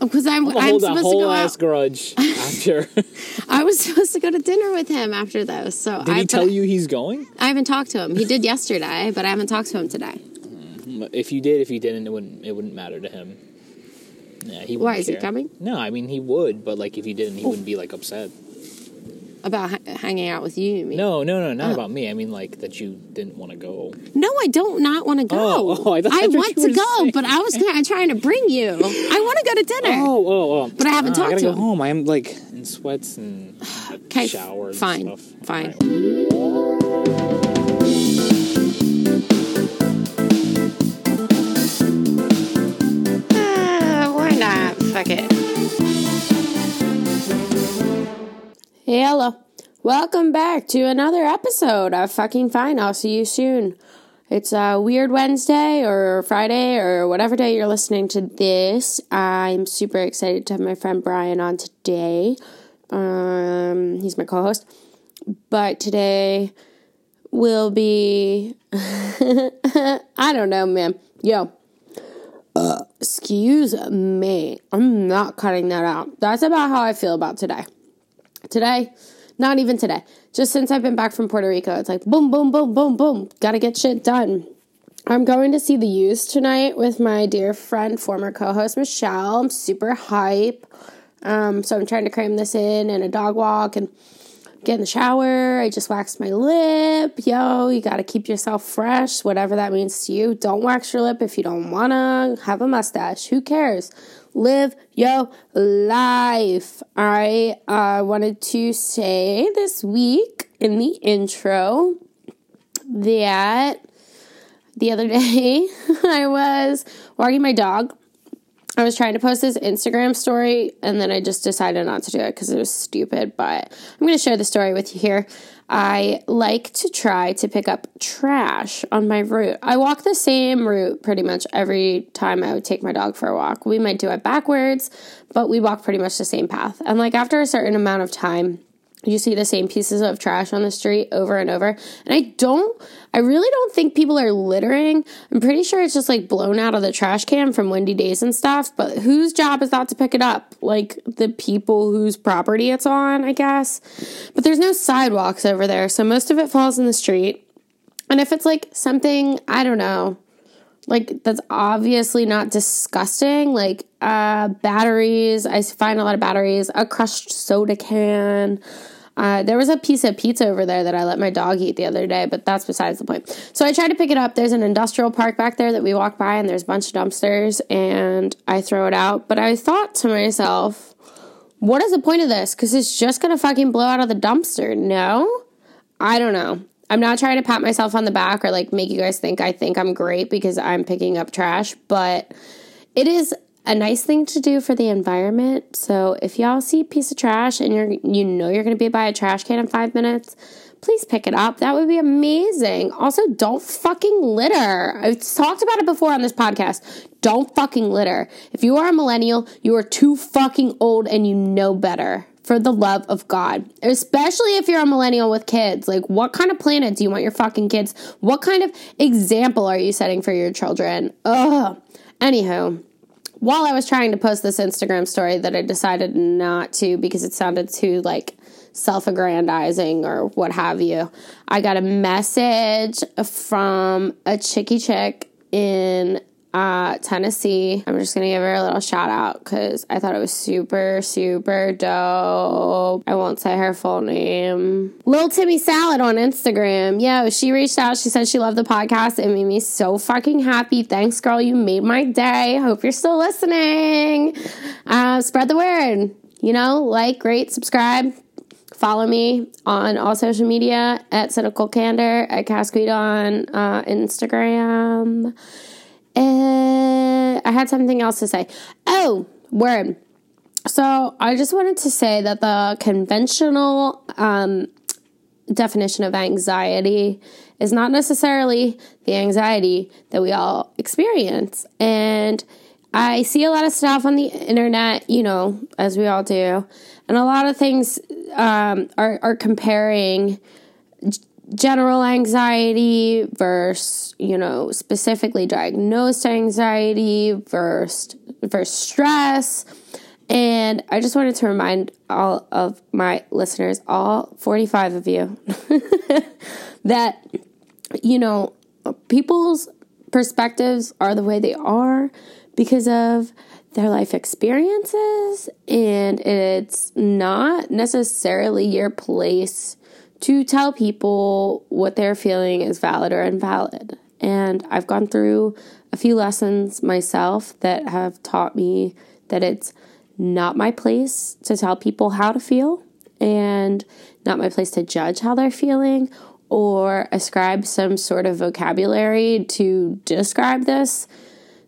Because I'm supposed to go out. Grudge after. I was supposed to go to dinner with him after those. So did he tell you he's going? I haven't talked to him. He did yesterday, but I haven't talked to him today. If you did, if you didn't, it wouldn't matter to him. Yeah, he wouldn't. Why is he coming? No, I mean he would, but like if you didn't, he wouldn't be like upset about hanging out with you. You mean? No, not about me. I mean like that you didn't want to go. No, I don't not want to go. Oh, I want to go, saying. But I was trying to bring you. I want to go to dinner. Oh. But I haven't talked to him. I gotta go home. I am like in sweats and like, shower and stuff. Fine. Nah, fuck it. Hey, hello. Welcome back to another episode of Fucking Fine. I'll see you soon. It's a weird Wednesday or Friday or whatever day you're listening to this. I'm super excited to have my friend Brian on today. He's my co-host. But today will be... I don't know, man. Yo. Excuse me. I'm not cutting that out. That's about how I feel about today. Not even today. Just since I've been back from Puerto Rico, it's like boom, boom, boom, boom, boom. Gotta get shit done. I'm going to see The U's tonight with my dear friend, former co-host Michelle. I'm super hype. So I'm trying to cram this in a dog walk and get in the shower. I just waxed my lip. Yo, you got to keep yourself fresh, whatever that means to you. Don't wax your lip if you don't want to. Have a mustache. Who cares? Live your life. All right. I wanted to say this week in the intro that the other day I was walking my dog. I was trying to post this Instagram story, and then I just decided not to do it because it was stupid, but I'm going to share the story with you here. I like to try to pick up trash on my route. I walk the same route pretty much every time I would take my dog for a walk. We might do it backwards, but we walk pretty much the same path. And like after a certain amount of time, you see the same pieces of trash on the street over and over. And I really don't think people are littering. I'm pretty sure it's just like blown out of the trash can from windy days and stuff. But whose job is that to pick it up? Like the people whose property it's on, I guess. But there's no sidewalks over there. So most of it falls in the street. And if it's like something, I don't know, like that's obviously not disgusting, like batteries. I find a lot of batteries, a crushed soda can. There was a piece of pizza over there that I let my dog eat the other day, but that's besides the point. So I tried to pick it up. There's an industrial park back there that we walk by, and there's a bunch of dumpsters, and I throw it out. But I thought to myself, what is the point of this? Because it's just going to fucking blow out of the dumpster. No? I don't know. I'm not trying to pat myself on the back or, like, make you guys think I think I'm great because I'm picking up trash, but it is a nice thing to do for the environment. So if y'all see a piece of trash and you're going to be by a trash can in 5 minutes, please pick it up. That would be amazing. Also, don't fucking litter. I've talked about it before on this podcast. Don't fucking litter. If you are a millennial, you are too fucking old and you know better. For the love of God. Especially if you're a millennial with kids. Like, what kind of planet do you want your fucking kids? What kind of example are you setting for your children? Ugh. Anywho, while I was trying to post this Instagram story that I decided not to because it sounded too, like, self-aggrandizing or what have you, I got a message from a chicky chick in Tennessee. I'm just gonna give her a little shout out because I thought it was super, super dope. I won't say her full name. Lil Timmy Salad on Instagram. Yo, she reached out. She said she loved the podcast. It made me so fucking happy. Thanks, girl. You made my day. Hope you're still listening. Spread the word. You know, like, rate, subscribe. Follow me on all social media at Cynical Candor, at Casquita on Instagram. I had something else to say. Oh, word. So I just wanted to say that the conventional definition of anxiety is not necessarily the anxiety that we all experience. And I see a lot of stuff on the internet, you know, as we all do. And a lot of things are comparing general anxiety versus, you know, specifically diagnosed anxiety versus stress. And I just wanted to remind all of my listeners, all 45 of you, that, you know, people's perspectives are the way they are because of their life experiences, and it's not necessarily your place to tell people what they're feeling is valid or invalid. And I've gone through a few lessons myself that have taught me that it's not my place to tell people how to feel, and not my place to judge how they're feeling or ascribe some sort of vocabulary to describe this.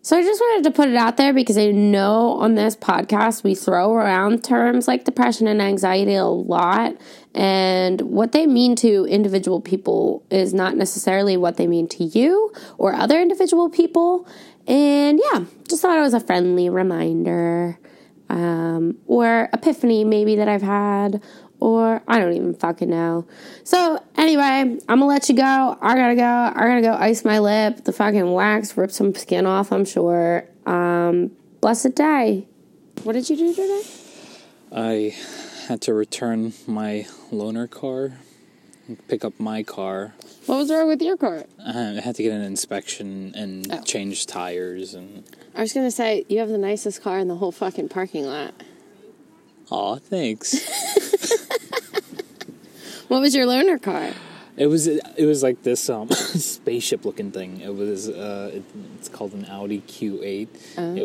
So I just wanted to put it out there because I know on this podcast we throw around terms like depression and anxiety a lot, and what they mean to individual people is not necessarily what they mean to you or other individual people. And yeah, just thought it was a friendly reminder, or epiphany maybe that I've had, or I don't even fucking know. So anyway, I'm gonna let you go. I gotta go ice my lip, the fucking wax, rip some skin off, I'm sure. Blessed day. What did you do today? I had to return my loaner car and pick up my car. What was wrong with your car? I had to get an inspection and change tires. And I was gonna say, you have the nicest car in the whole fucking parking lot. Aw, thanks. What was your loaner car? It was like this spaceship looking thing. It was it's called an Audi Q8. Oh.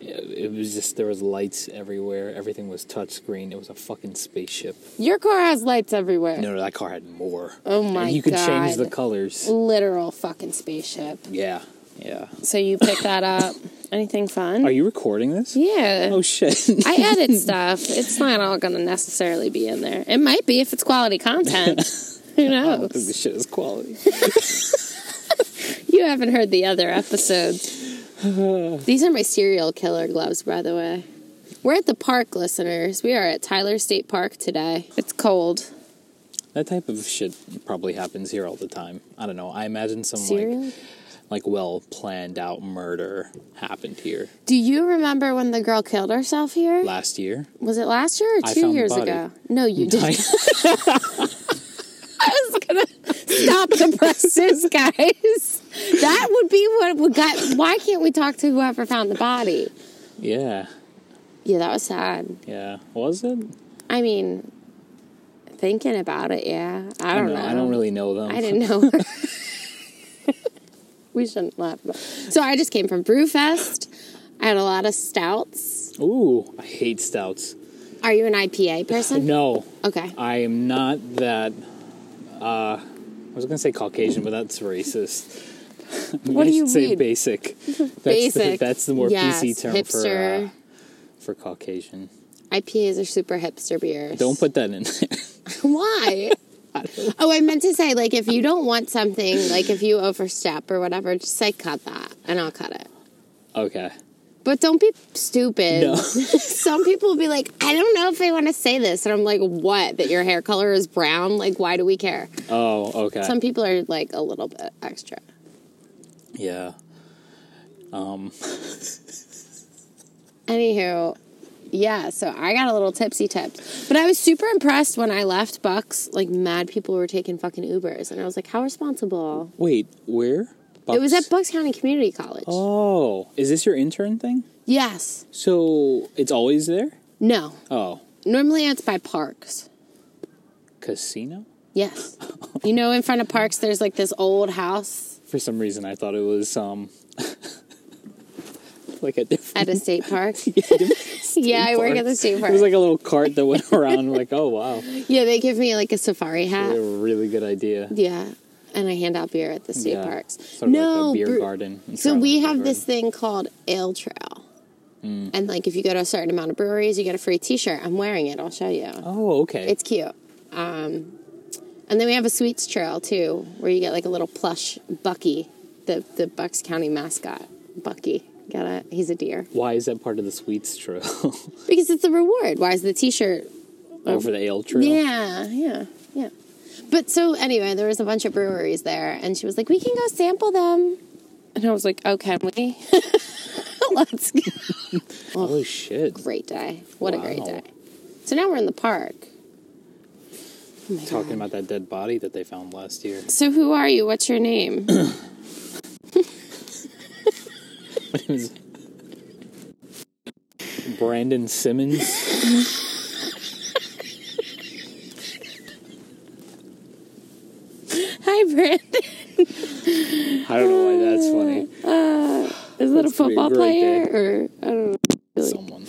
It was just, there was lights everywhere. Everything was touchscreen. It was a fucking spaceship. Your car has lights everywhere. No, that car had more. Oh my god! You could change the colors. Literal fucking spaceship. Yeah. So you picked that up. Anything fun? Are you recording this? Yeah. Oh, shit. I edit stuff. It's not all going to necessarily be in there. It might be if it's quality content. Who knows? I don't think this shit is quality. You haven't heard the other episodes. These are my serial killer gloves, by the way. We're at the park, listeners. We are at Tyler State Park today. It's cold. That type of shit probably happens here all the time. I don't know. I imagine some, like well-planned-out murder happened here. Do you remember when the girl killed herself here? Last year. Was it last year or 2 years ago? No, you didn't. I was going to stop the presses, guys. That would be what we got. Why can't we talk to whoever found the body? Yeah. Yeah, that was sad. Yeah. Was it? I mean, thinking about it, yeah. I don't know. I don't really know them. I didn't know her. We shouldn't laugh about it. So I just came from Brewfest. I had a lot of stouts. Ooh, I hate stouts. Are you an IPA person? No. Okay. I am not that, I was going to say Caucasian, but that's racist. What do you mean? I should say basic. Basic. That's the more PC term, hipster. For Caucasian. IPAs are super hipster beers. Don't put that in there. Why? Oh, I meant to say, like, if you don't want something, like, if you overstep or whatever, just say cut that, and I'll cut it. Okay. But don't be stupid. No. Some people will be like, I don't know if I want to say this. And I'm like, what? That your hair color is brown? Like, why do we care? Oh, okay. Some people are, like, a little bit extra. Yeah. Anywho. Yeah, so I got a little tipsy tipped. But I was super impressed when I left Bucks. Like, mad people were taking fucking Ubers. And I was like, how responsible? Wait, where? Bucks? It was at Bucks County Community College. Oh. Is this your intern thing? Yes. So, it's always there? No. Oh. Normally, it's by parks. Casino? Yes. You know, in front of parks, there's, like, this old house. For some reason, I thought it was, like a different... At a state park? I work at the state park. It was like a little cart that went around, like, oh, wow. Yeah, they give me like a safari hat. Really, really good idea. Yeah, and I hand out beer at the state parks. Sort of like a beer garden. So we have this thing called Ale Trail. Mm. And like if you go to a certain amount of breweries, you get a free t-shirt. I'm wearing it. I'll show you. Oh, okay. It's cute. And then we have a sweets trail, too, where you get like a little plush Bucky, the Bucks County mascot, Bucky. He's a deer. Why is that part of the sweets trail? Because it's a reward. Why is the t-shirt over the ale trail? Yeah. But so anyway, there was a bunch of breweries there, and she was like, "We can go sample them," and I was like, "Oh, can we?" Let's go. Holy shit. Great day. What a great day. So now we're in the park. Oh talking God. About that dead body that they found last year. So who are you? What's your name? My name is Brandon Simmons. Hi, Brandon. I don't know why that's funny. Is that a football player? Or I don't know. Really. Someone.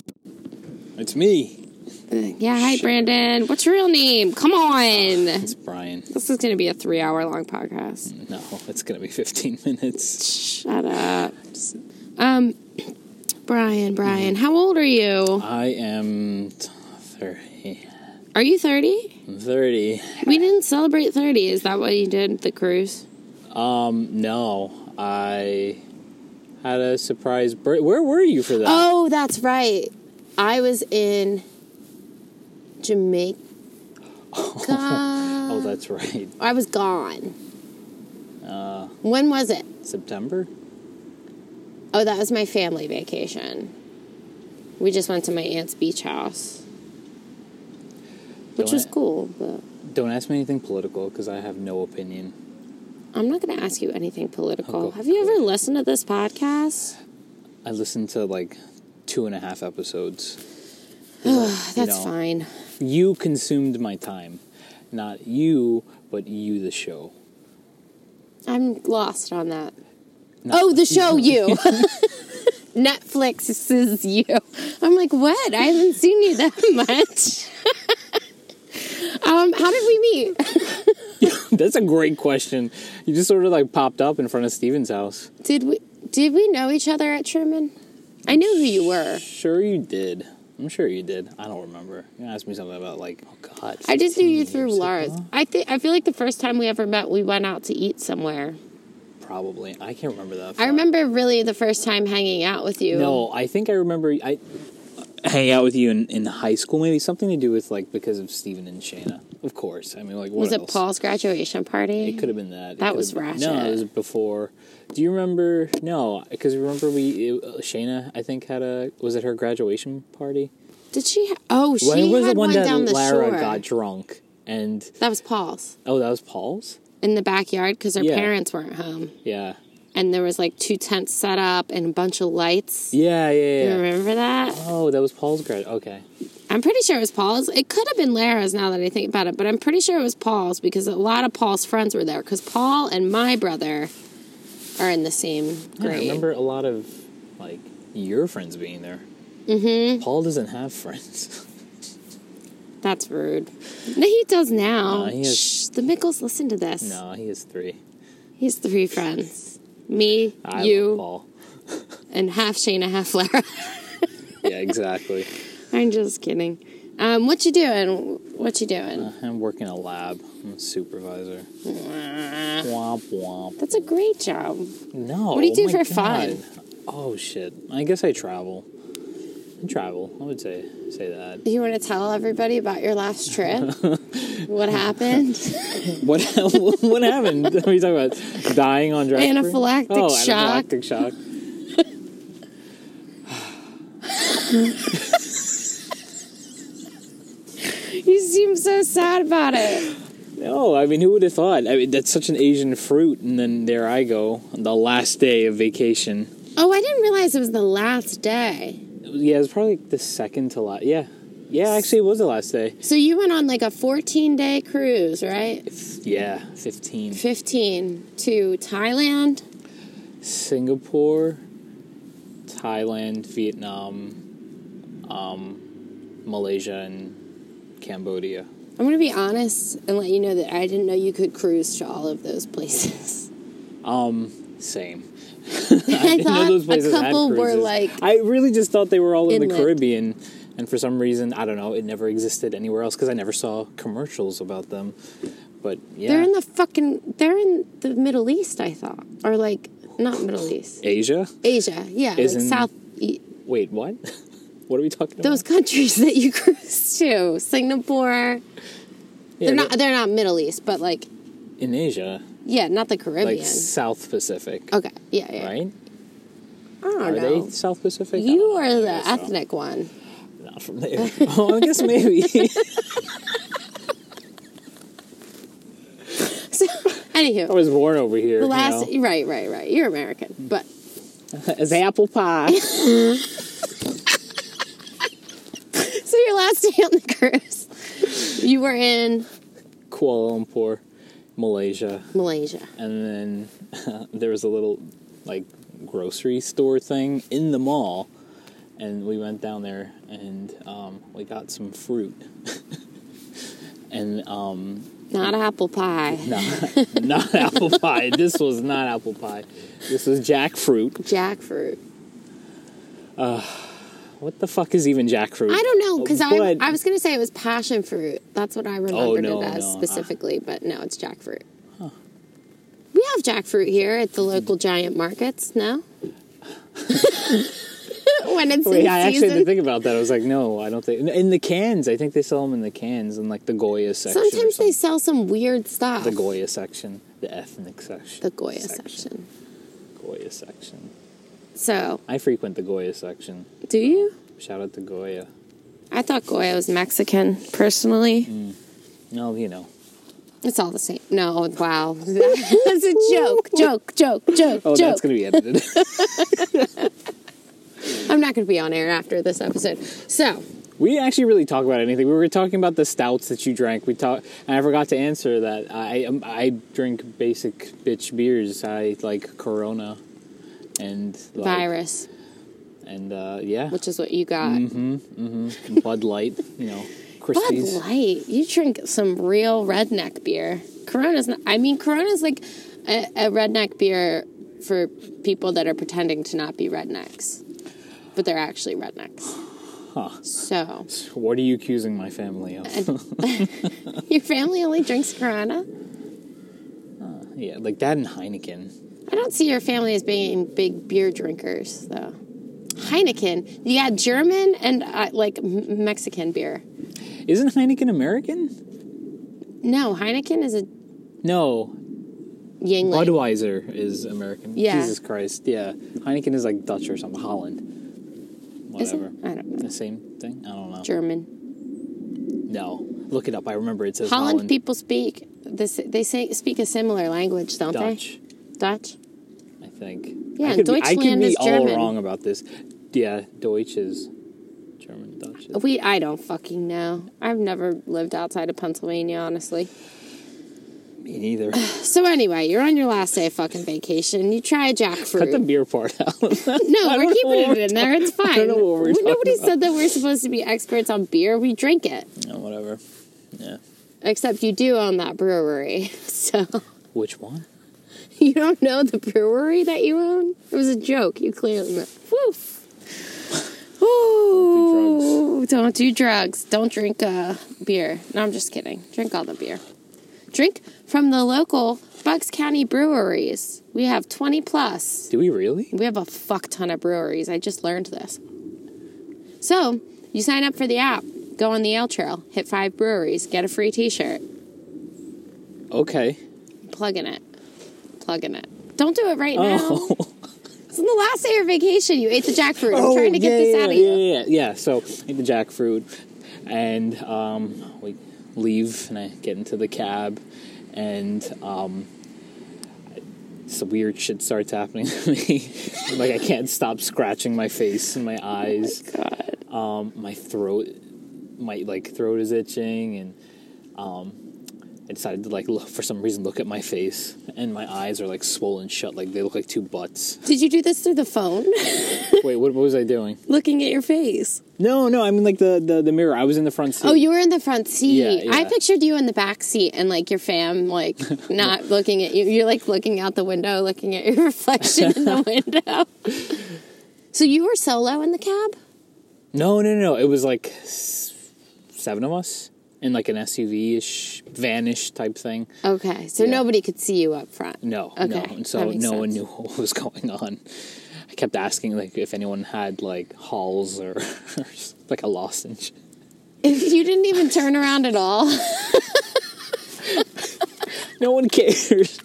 It's me. Hi, Brandon. What's your real name? Come on. It's Brian. This is going to be a 3-hour-long podcast. No, it's going to be 15 minutes. Shut up. Brian, how old are you? I am 30. Are you 30? I'm 30. We didn't celebrate 30. Is that what you did, the cruise? No. I had a surprise birthday. Where were you for that? Oh, that's right. I was in Jamaica. Oh, that's right. I was gone. When was it? September. Oh, that was my family vacation. We just went to my aunt's beach house. Which was cool. But don't ask me anything political, because I have no opinion. I'm not going to ask you anything political. Have you ever listened to this podcast? I listened to, 2.5 episodes. That's fine. You consumed my time. Not you, but you, the show. I'm lost on that. The show You. Netflix is You. I'm like, what? I haven't seen you that much. How did we meet? That's a great question. You just sort of popped up in front of Steven's house. Did we know each other at Truman? I knew who you were. Sure you did. I'm sure you did. I don't remember. You asked me something about I just knew you through Lars. I feel like the first time we ever met, we went out to eat somewhere. Probably. I can't remember that far. I remember really the first time hanging out with you. No, I think I remember hang out with you in high school, maybe something to do with because of Steven and Shayna, of course. I mean, what was it else? Paul's graduation party? It could have been that. That was ratchet. No, it was before. Do you remember? No, because remember Shayna, I think was it her graduation party? Did she? She was had the one that down Lara the shore. Got drunk, and that was Paul's. Oh, that was Paul's in the backyard because her parents weren't home. Yeah. And there was 2 tents set up and a bunch of lights. Yeah. You remember that? Oh, that was Paul's grad. Okay. I'm pretty sure it was Paul's. It could have been Lara's now that I think about it, but I'm pretty sure it was Paul's because a lot of Paul's friends were there because Paul and my brother are in the same grade. I remember a lot of, your friends being there. Mm-hmm. Paul doesn't have friends. That's rude. No, he does now. No, he has... Shh, the Mickels listen to this. No, he has 3. He has 3 friends. Me, you, and half Shayna, half Lara. Yeah, exactly. I'm just kidding. What you doing? I'm working a lab. I'm a supervisor. Womp womp. That's a great job. No. What do you do for fun? Oh, shit. I guess I travel. I would say that. You want to tell everybody about your last trip? What happened? What happened? What are you talking about? Dying on drive-thru? Anaphylactic shock. You seem so sad about it. No, I mean, who would have thought? I mean, that's such an Asian fruit, and then there I go on the last day of vacation. Oh, I didn't realize it was the last day. Yeah, it was probably the second to last. Yeah, actually, it was the last day. So you went on a 14-day cruise, right? Yeah, 15. 15 to Thailand? Singapore, Thailand, Vietnam, Malaysia, and Cambodia. I'm going to be honest and let you know that I didn't know you could cruise to all of those places. Same. I didn't know those places had cruises. I really just thought they were all in the Caribbean, and for some reason, I don't know, it never existed anywhere else because I never saw commercials about them. But yeah, they're in the Middle East, I thought, or not Middle East, Asia, yeah, South. Wait, what? What are we talking about? Those countries that you cruise to, Singapore. Yeah, they're not Middle East, but in Asia. Yeah, not the Caribbean. South Pacific. Okay, yeah. Right? I don't know. Are they South Pacific? You are the ethnic one. Not from there. Oh, I guess maybe. So, anywho. I was born over here. Right. You're American, but. It's apple pie. So your last day on the cruise, you were in Kuala Lumpur, Malaysia. And then there was a little, like, grocery store thing in the mall, and we went down there, and we got some fruit. And not apple pie. Not apple pie. This was not apple pie. This was jackfruit. What the fuck is even jackfruit? I don't know, because I was going to say it was passion fruit. That's what I remembered specifically, but no, it's jackfruit. Huh. We have jackfruit here at the local Giant Markets, no? When it's I actually had to think about that. I was like, no, I don't think. In the cans. I think they sell them in the cans in, like, the Goya section. Sometimes they sell some weird stuff. The Goya section. The ethnic section. The Goya section. Goya section. So. I frequent the Goya section. Do you? Shout out to Goya. I thought Goya was Mexican, personally. Mm. No, you know. It's all the same. No, wow. That's a joke. Oh, that's going to be edited. I'm not going to be on air after this episode. So. We didn't actually really talk about anything. We were talking about the stouts that you drank. And I forgot to answer that. I drink basic bitch beers. I like Corona and like, Virus. And yeah. Which is what you got. Mm-hmm. Bud Light, you know, Christie's. Bud Light. You drink some real redneck beer. Corona's not. I mean, Corona's like a redneck beer for people that are pretending to not be rednecks. But they're actually rednecks. Huh. So. What are you accusing my family of? Your family only drinks Corona? Yeah, like that and Heineken. I don't see your family as being big beer drinkers, though. Heineken? Yeah, German and, like, Mexican beer. Isn't Heineken American? No, Heineken is a... No. Yingling. Budweiser is American. Yeah. Jesus Christ, yeah. Heineken is, like, Dutch or something. Holland. Whatever. I don't know. The same thing? I don't know. German. No. Look it up. I remember it says Holland. People speak. They speak a similar language, don't they? Dutch. I think. Yeah, Deutschland is German. I could be all wrong about this. Yeah, Deutsch is German. Dutch is I don't fucking know. I've never lived outside of Pennsylvania, honestly. Me neither. So anyway, you're on your last day of fucking vacation. You try a jackfruit. Cut the beer part out. No, we're keeping it in there. It's fine. I don't know what we're talking about. Nobody said that we're supposed to be experts on beer. We drink it. No, whatever. Yeah. Except you do own that brewery. So. Which one? You don't know the brewery that you own? It was a joke. You clearly know. Woo. Ooh. Don't do drugs. Don't drink beer. No, I'm just kidding. Drink all the beer. Drink from the local Bucks County breweries. We have 20 plus. Do we really? We have a fuck ton of breweries. I just learned this. So, you sign up for the app. Go on the Ale Trail. Hit 5 breweries. Get a free t-shirt. Okay. Plug in it. Don't do it right now. It's on the last day of your vacation. You ate the jackfruit. I'm trying to get this out of you. Yeah. So, ate the jackfruit. And we leave, and I get into the cab, and some weird shit starts happening to me. Like, I can't stop scratching my face and my eyes. Oh my God. My throat is itching, and I decided to, like, look at my face, and my eyes are, like, swollen shut, like they look like two butts. Did you do this through the phone? Wait, what was I doing? Looking at your face. No, I mean, like, the mirror. I was in the front seat. Oh, you were in the front seat. Yeah. I pictured you in the back seat and, like, your fam, like, not looking at you. You're, like, looking out the window, looking at your reflection in the window. So you were solo in the cab? No. It was, like, 7 of us in, like, an SUV-ish, vanish type thing. Okay, so nobody could see you up front. No. And so no one knew what was going on. I kept asking, like, if anyone had, like, halls or, like, a lozenge. If you didn't even turn around at all. No one cares.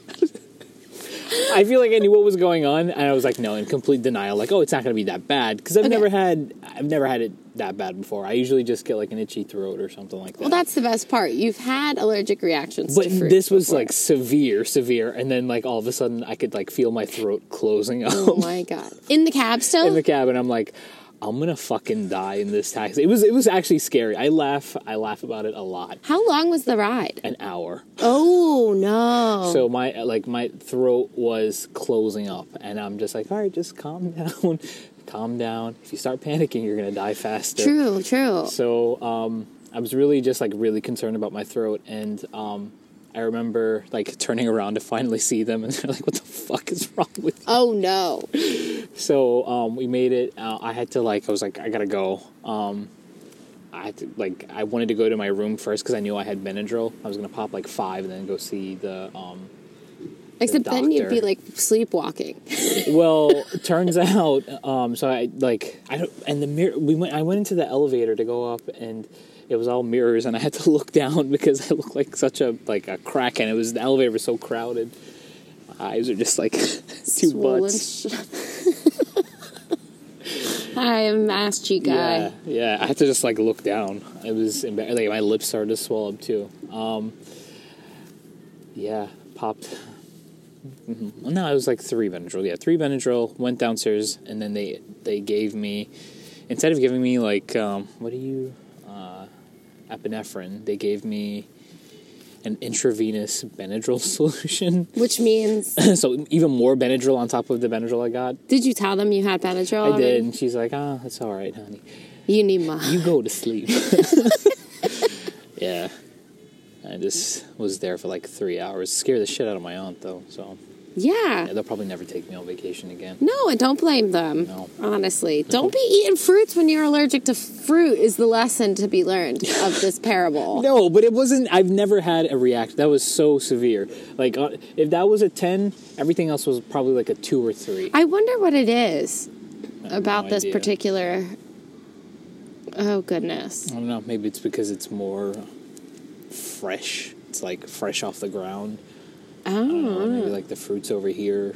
I feel like I knew what was going on, and I was like, no, in complete denial. Like, oh, it's not going to be that bad, because I've never had it that bad before. I usually just get like an itchy throat or something like that. Well, that's the best part. You've had allergic reactions, but to fruit this was before. Like severe, and then like all of a sudden I could like feel my throat closing up. Oh my god! In the cab still? In the cab, and I'm like, I'm gonna fucking die in this taxi. It was actually scary. I laugh about it a lot. How long was the ride? An hour. Oh no. So my throat was closing up, and I'm just like, all right, just calm down. Calm down. If you start panicking, you're gonna die faster. True. So I was really just like really concerned about my throat, and I remember like turning around to finally see them, and they're like, "What the fuck is wrong with you?" Oh no! So we made it. I was like, I gotta go. I wanted to go to my room first because I knew I had Benadryl. I was gonna pop like 5 and then go see the. Except the doctor. Then you'd be like sleepwalking. Well, turns out. I went into the elevator to go up and. It was all mirrors, and I had to look down because I looked like such a crack, and the elevator was so crowded. My eyes are just like two swollen butts. I am ass cheek guy. Yeah, I had to just like look down. It was embarrassing. Like, my lips started to swell up too. Popped. Mm-hmm. No, it was like 3 Benadryl. Yeah, 3 Benadryl. Went downstairs, and then they gave me, instead of giving me like epinephrine, they gave me an intravenous Benadryl solution, which means so even more Benadryl on top of the Benadryl I got. Did you tell them you had Benadryl already? I did, and she's like, it's all right, honey, you need mine, you go to sleep. Yeah, I just was there for like 3 hours. Scared the shit out of my aunt though, so yeah, they'll probably never take me on vacation again. No, and don't blame them. No. Honestly. Don't be eating fruits when you're allergic to fruit is the lesson to be learned of this parable. No, but it wasn't... I've never had a reaction. That was so severe. Like, if that was a 10, everything else was probably like a 2 or 3. I wonder what it is about this particular... Oh, goodness. I don't know. Maybe it's because it's more fresh. It's like fresh off the ground. Oh, maybe like the fruits over here.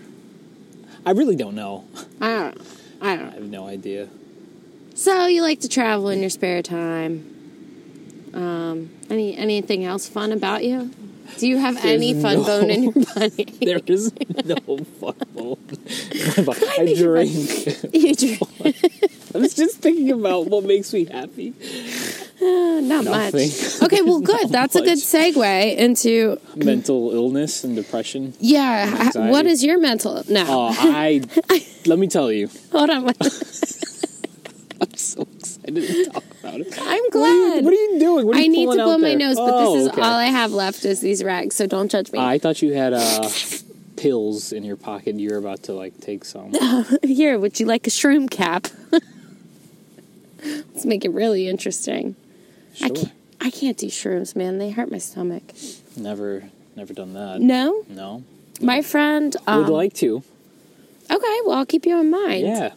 I really don't know. I don't know. I have no idea. So you like to travel in your spare time. Anything else fun about you? Do you have any fun bone in your body? There is no fun bone. I drink. You drink. I was just thinking about what makes me happy. Nothing. Much. Okay, well, good. That's much. A good segue into... mental illness and depression. Yeah. And what is your mental... No. Oh, let me tell you. Hold on. I'm so excited to talk about it. I'm glad. What are you doing? What are you I need to blow my nose, but this is okay. All I have left is these rags, so don't judge me. I thought you had pills in your pocket. You're about to, like, take some. Here, would you like a shroom cap? Let's make it really interesting. Sure. I can't do shrooms, man. They hurt my stomach. Never done that. No? No. My friend... would like to. Okay, well, I'll keep you in mind. Yeah.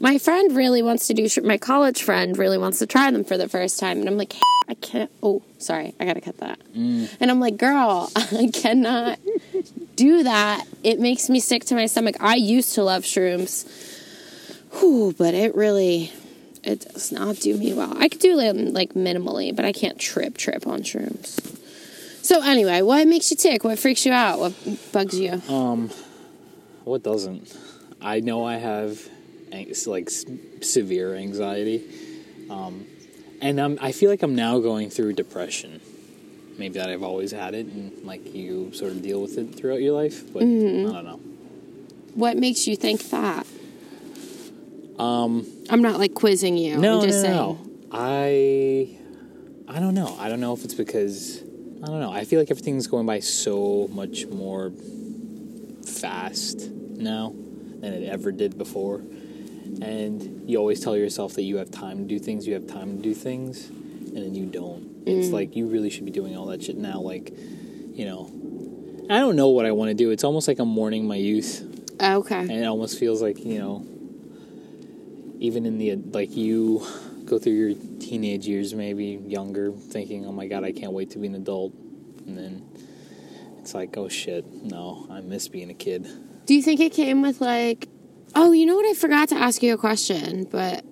My friend really wants to do shrooms. My college friend really wants to try them for the first time. And I'm like, hey, I can't... Oh, sorry. I got to cut that. Mm. And I'm like, girl, I cannot do that. It makes me sick to my stomach. I used to love shrooms. Whew, but it really... It does not do me well. I could do them, like, minimally, but I can't trip on shrooms. So, anyway, what makes you tick? What freaks you out? What bugs you? What doesn't? I know I have, severe anxiety. And I feel like I'm now going through depression. Maybe that I've always had it, and, like, you sort of deal with it throughout your life, but I don't know. What makes you think that? I'm not, like, quizzing you. No, I'm just saying. I don't know. I don't know if it's because... I don't know. I feel like everything's going by so much more fast now than it ever did before. And you always tell yourself that you have time to do things. You have time to do things. And then you don't. It's like, you really should be doing all that shit now. Like, you know... I don't know what I want to do. It's almost like I'm mourning my youth. Okay. And it almost feels like, you know... Even in the, like, you go through your teenage years, maybe younger, thinking, oh, my God, I can't wait to be an adult. And then it's like, oh, shit, no, I miss being a kid. Do you think it came with, like... Oh, you know what? I forgot to ask you a question, but...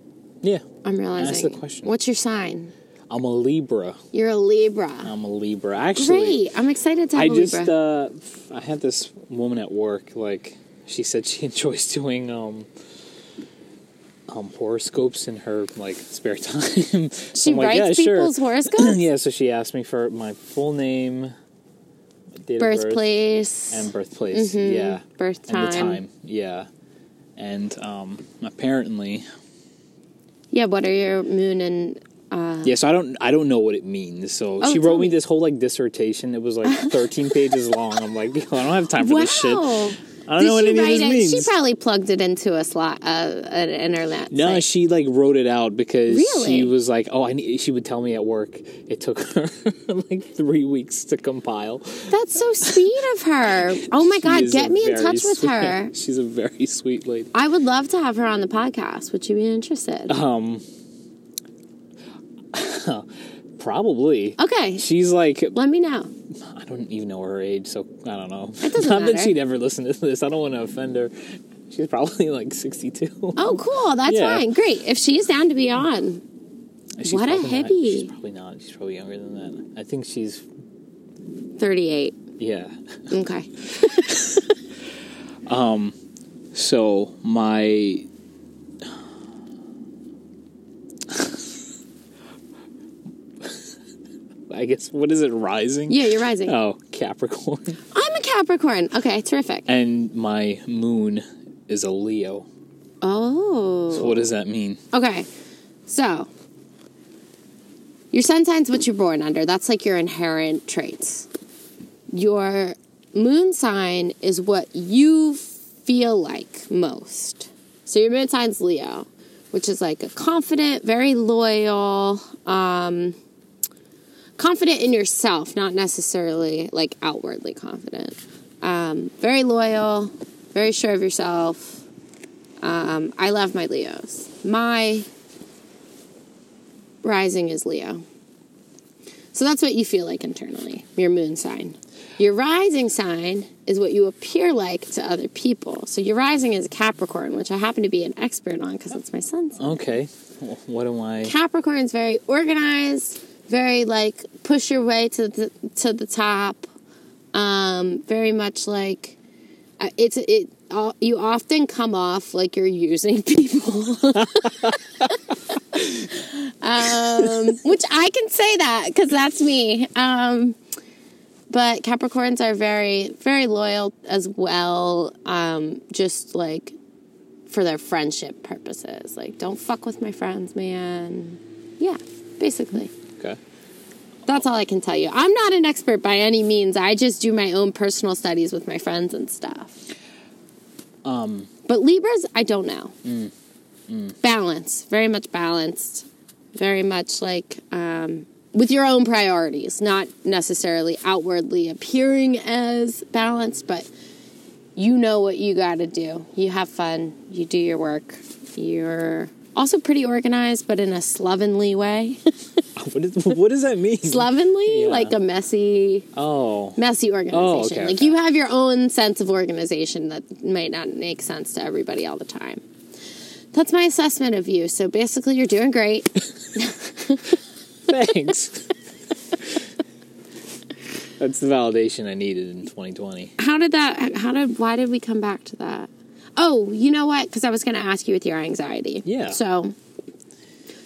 Yeah. I'm realizing... Ask the question. What's your sign? I'm a Libra. You're a Libra. I'm a Libra. Actually... Great. I'm excited to have a Libra. I had this woman at work, like... She said she enjoys doing, horoscopes in her, like, spare time. She writes people's horoscopes? Yeah, so she asked me for my full name... Birthplace. And birthplace, mm-hmm. Yeah. Birth time. And the time, yeah. And apparently... Yeah, what are your moon and... Yeah, so I don't know what it means. So she wrote me this whole, like, dissertation. It was, like, 13 pages long. I'm like, I don't have time for this shit. I don't know what any of this means. She probably plugged it into a slot, an internet. No, she, like, wrote it out because she was like, she would tell me at work it took her, like, 3 weeks to compile. That's so sweet of her. Oh, my God, get me in touch with her. She's a very sweet lady. I would love to have her on the podcast. Would you be interested? Probably. Okay. She's like... Let me know. I don't even know her age, so I don't know. It doesn't matter. Not that she'd ever listen to this. I don't want to offend her. She's probably like 62. Oh, cool. That's fine. Great. If she's down to be on. What a hippie. She's probably not. She's probably younger than that. I think she's... 38. Yeah. Okay. So, my... I guess, what is it, rising? Yeah, you're rising. Oh, Capricorn. I'm a Capricorn. Okay, terrific. And my moon is a Leo. Oh. So what does that mean? Okay, so your sun sign's what you're born under. That's like your inherent traits. Your moon sign is what you feel like most. So your moon sign's Leo, which is like a confident, very loyal, confident in yourself, not necessarily, like, outwardly confident. Very loyal, very sure of yourself. I love my Leos. My rising is Leo. So that's what you feel like internally, your moon sign. Your rising sign is what you appear like to other people. So your rising is Capricorn, which I happen to be an expert on because it's my sun sign. Okay. Well, what am I? Capricorn's very organized. Very, like, push your way to the top. Very much like you often come off like you're using people, which I can say that because that's me. But Capricorns are very, very loyal as well. Just like for their friendship purposes, like don't fuck with my friends, man. Yeah, basically. Okay. That's all I can tell you. I'm not an expert by any means. I just do my own personal studies with my friends and stuff. But Libras, I don't know. Balance. Very much balanced. Very much like with your own priorities. Not necessarily outwardly appearing as balanced, but you know what you got to do. You have fun. You do your work. You're also pretty organized, but in a slovenly way. What does that mean? Slovenly? Yeah. Like a messy organization. Oh, okay, like you have your own sense of organization that might not make sense to everybody all the time. That's my assessment of you. So basically you're doing great. Thanks. That's the validation I needed in 2020. Why did we come back to that? Oh, you know what? Because I was going to ask you with your anxiety. Yeah. So...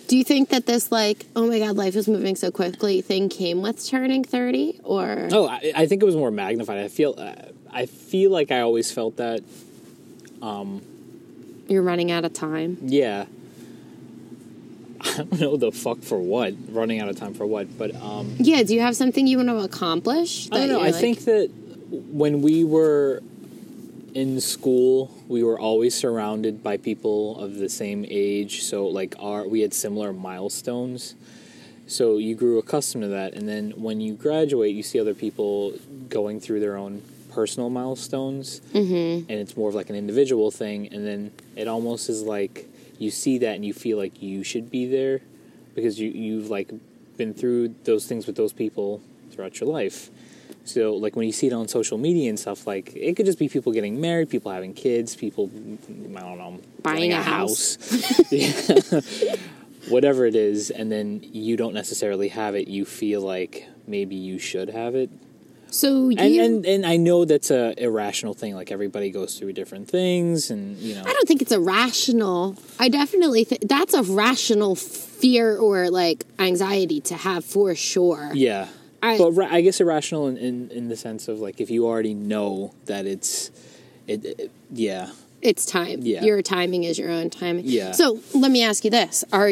Do you think that this, like, oh, my God, life is moving so quickly thing came with turning 30, or? Oh, I think it was more magnified. I feel like I always felt that. You're running out of time? Yeah. I don't know the fuck for what, running out of time for what, but. Yeah, do you have something you want to accomplish? I don't know. I think that when we were in school, we were always surrounded by people of the same age, so like we had similar milestones, so you grew accustomed to that. And then when you graduate, you see other people going through their own personal milestones, mm-hmm. and it's more of like an individual thing, and then it almost is like you see that and you feel like you should be there because you've like been through those things with those people throughout your life. So, like, when you see it on social media and stuff, like, it could just be people getting married, people having kids, people, I don't know, buying a house. Yeah. Whatever it is, and then you don't necessarily have it. You feel like maybe you should have it. So you... And I know that's a irrational thing. Like, everybody goes through different things, and, you know... I don't think it's irrational. I definitely think... That's a rational fear or, like, anxiety to have, for sure. Yeah. But I guess irrational in the sense of, like, if you already know that it's... Yeah. It's time. Yeah. Your timing is your own timing. Yeah. So, let me ask you this. Do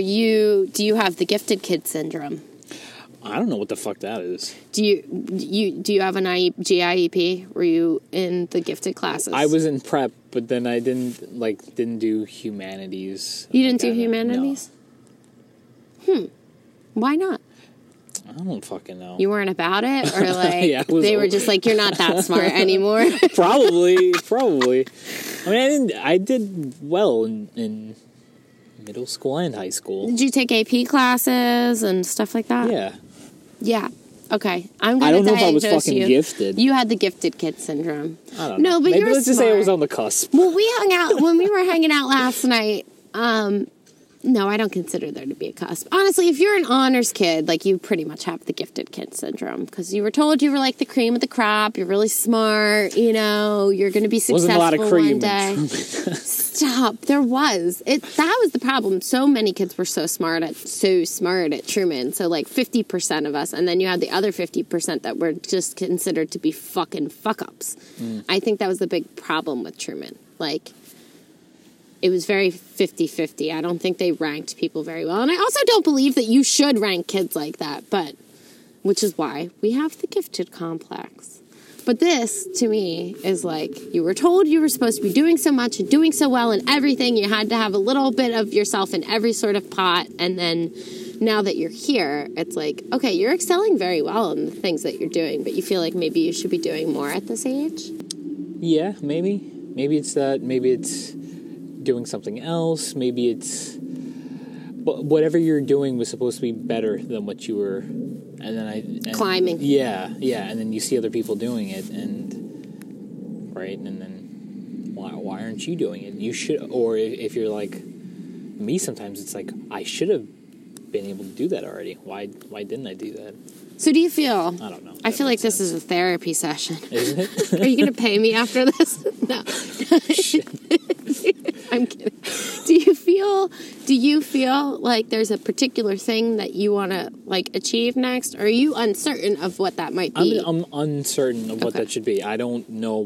you have the gifted kid syndrome? I don't know what the fuck that is. Do you have an GIEP? Were you in the gifted classes? I was in prep, but then I didn't do humanities. You didn't do humanities? No. Why not? I don't fucking know. You weren't about it? Or like yeah, they were just like, you're not that smart anymore? Probably. I mean, I did well in middle school and high school. Did you take AP classes and stuff like that? Yeah. Yeah. Okay. I don't know if I was fucking gifted. You had the gifted kid syndrome. I don't know. No, but maybe you're let's smart. Just say I was on the cusp. Well, we hung out when we were hanging out last night. No, I don't consider there to be a cusp. Honestly, if you're an honors kid, like, you pretty much have the gifted kid syndrome. Because you were told you were, like, the cream of the crop. You're really smart. You know, you're going to be successful one day. Stop. There was. That was the problem. So many kids were so smart at Truman. So, like, 50% of us. And then you had the other 50% that were just considered to be fucking fuck-ups. Mm. I think that was the big problem with Truman. Like... It was very 50-50. I don't think they ranked people very well. And I also don't believe that you should rank kids like that, but which is why we have the gifted complex. But this, to me, is like you were told you were supposed to be doing so much and doing so well in everything. You had to have a little bit of yourself in every sort of pot. And then now that you're here, it's like, okay, you're excelling very well in the things that you're doing, but you feel like maybe you should be doing more at this age? Yeah, maybe. Maybe it's that. Maybe it's... doing something else. Maybe it's whatever you're doing was supposed to be better than what you were, climbing. Yeah, and then you see other people doing it, and then why aren't you doing it? You should, or if you're like me, sometimes it's like I should have been able to do that already. Why didn't I do that? So do you feel... I don't know. I feel like this is a therapy session. Isn't it? Are you going to pay me after this? No. Shit. I'm kidding. Do you feel like there's a particular thing that you want to, like, achieve next? Or are you uncertain of what that might be? I'm uncertain of what that should be. I don't know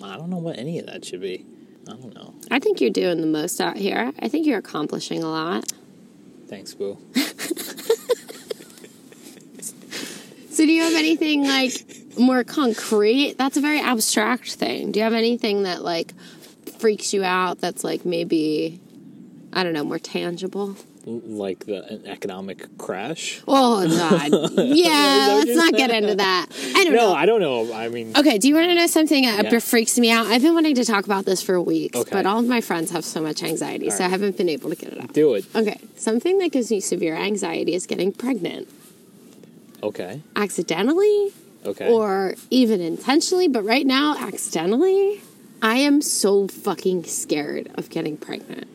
what any of that should be. I don't know. I think you're doing the most out here. I think you're accomplishing a lot. Thanks, boo. So do you have anything, like, more concrete? That's a very abstract thing. Do you have anything that, like, freaks you out that's, like, maybe, I don't know, more tangible? Like an economic crash? Oh, God. Yeah, let's not get into that. I don't know. No, I don't know. I mean... Okay, do you want to know something that freaks me out? I've been wanting to talk about this for weeks, but all of my friends have so much anxiety, I haven't been able to get it out. Do it. Okay, something that gives me severe anxiety is getting pregnant. Okay. Accidentally. Okay. Or even intentionally, but right now, accidentally, I am so fucking scared of getting pregnant.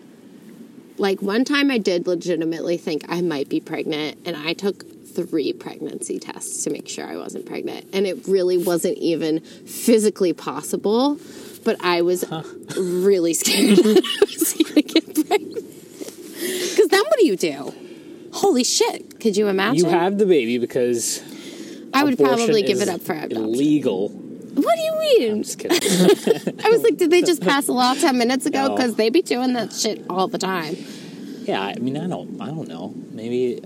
Like, one time I did legitimately think I might be pregnant, and I took 3 pregnancy tests to make sure I wasn't pregnant. And it really wasn't even physically possible, but I was really scared that I was going to get pregnant. Because then what do you do? Holy shit. Could you imagine? You have the baby because I would probably give it up for adoption. Illegal. What do you mean? I'm just kidding. I was like, did they just pass a law 10 minutes ago? Because they be doing that shit all the time. Yeah, I mean, I don't know. Maybe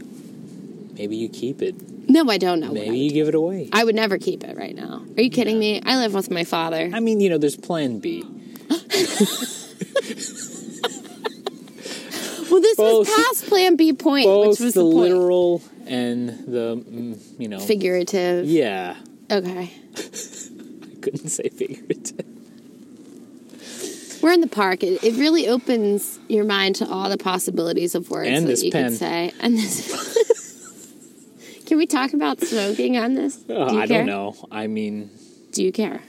you keep it. No, I don't know. Maybe you give it away. I would never keep it right now. Are you kidding me? I live with my father. I mean, you know, there's plan B. Well, this both, was past Plan B point, which was the point. Literal and the, you know... Figurative. Yeah. Okay. I couldn't say figurative. We're in the park. It really opens your mind to all the possibilities of words and that you can say. And this pen. Can we talk about smoking on this? Do you care? I don't know. I mean... Do you care?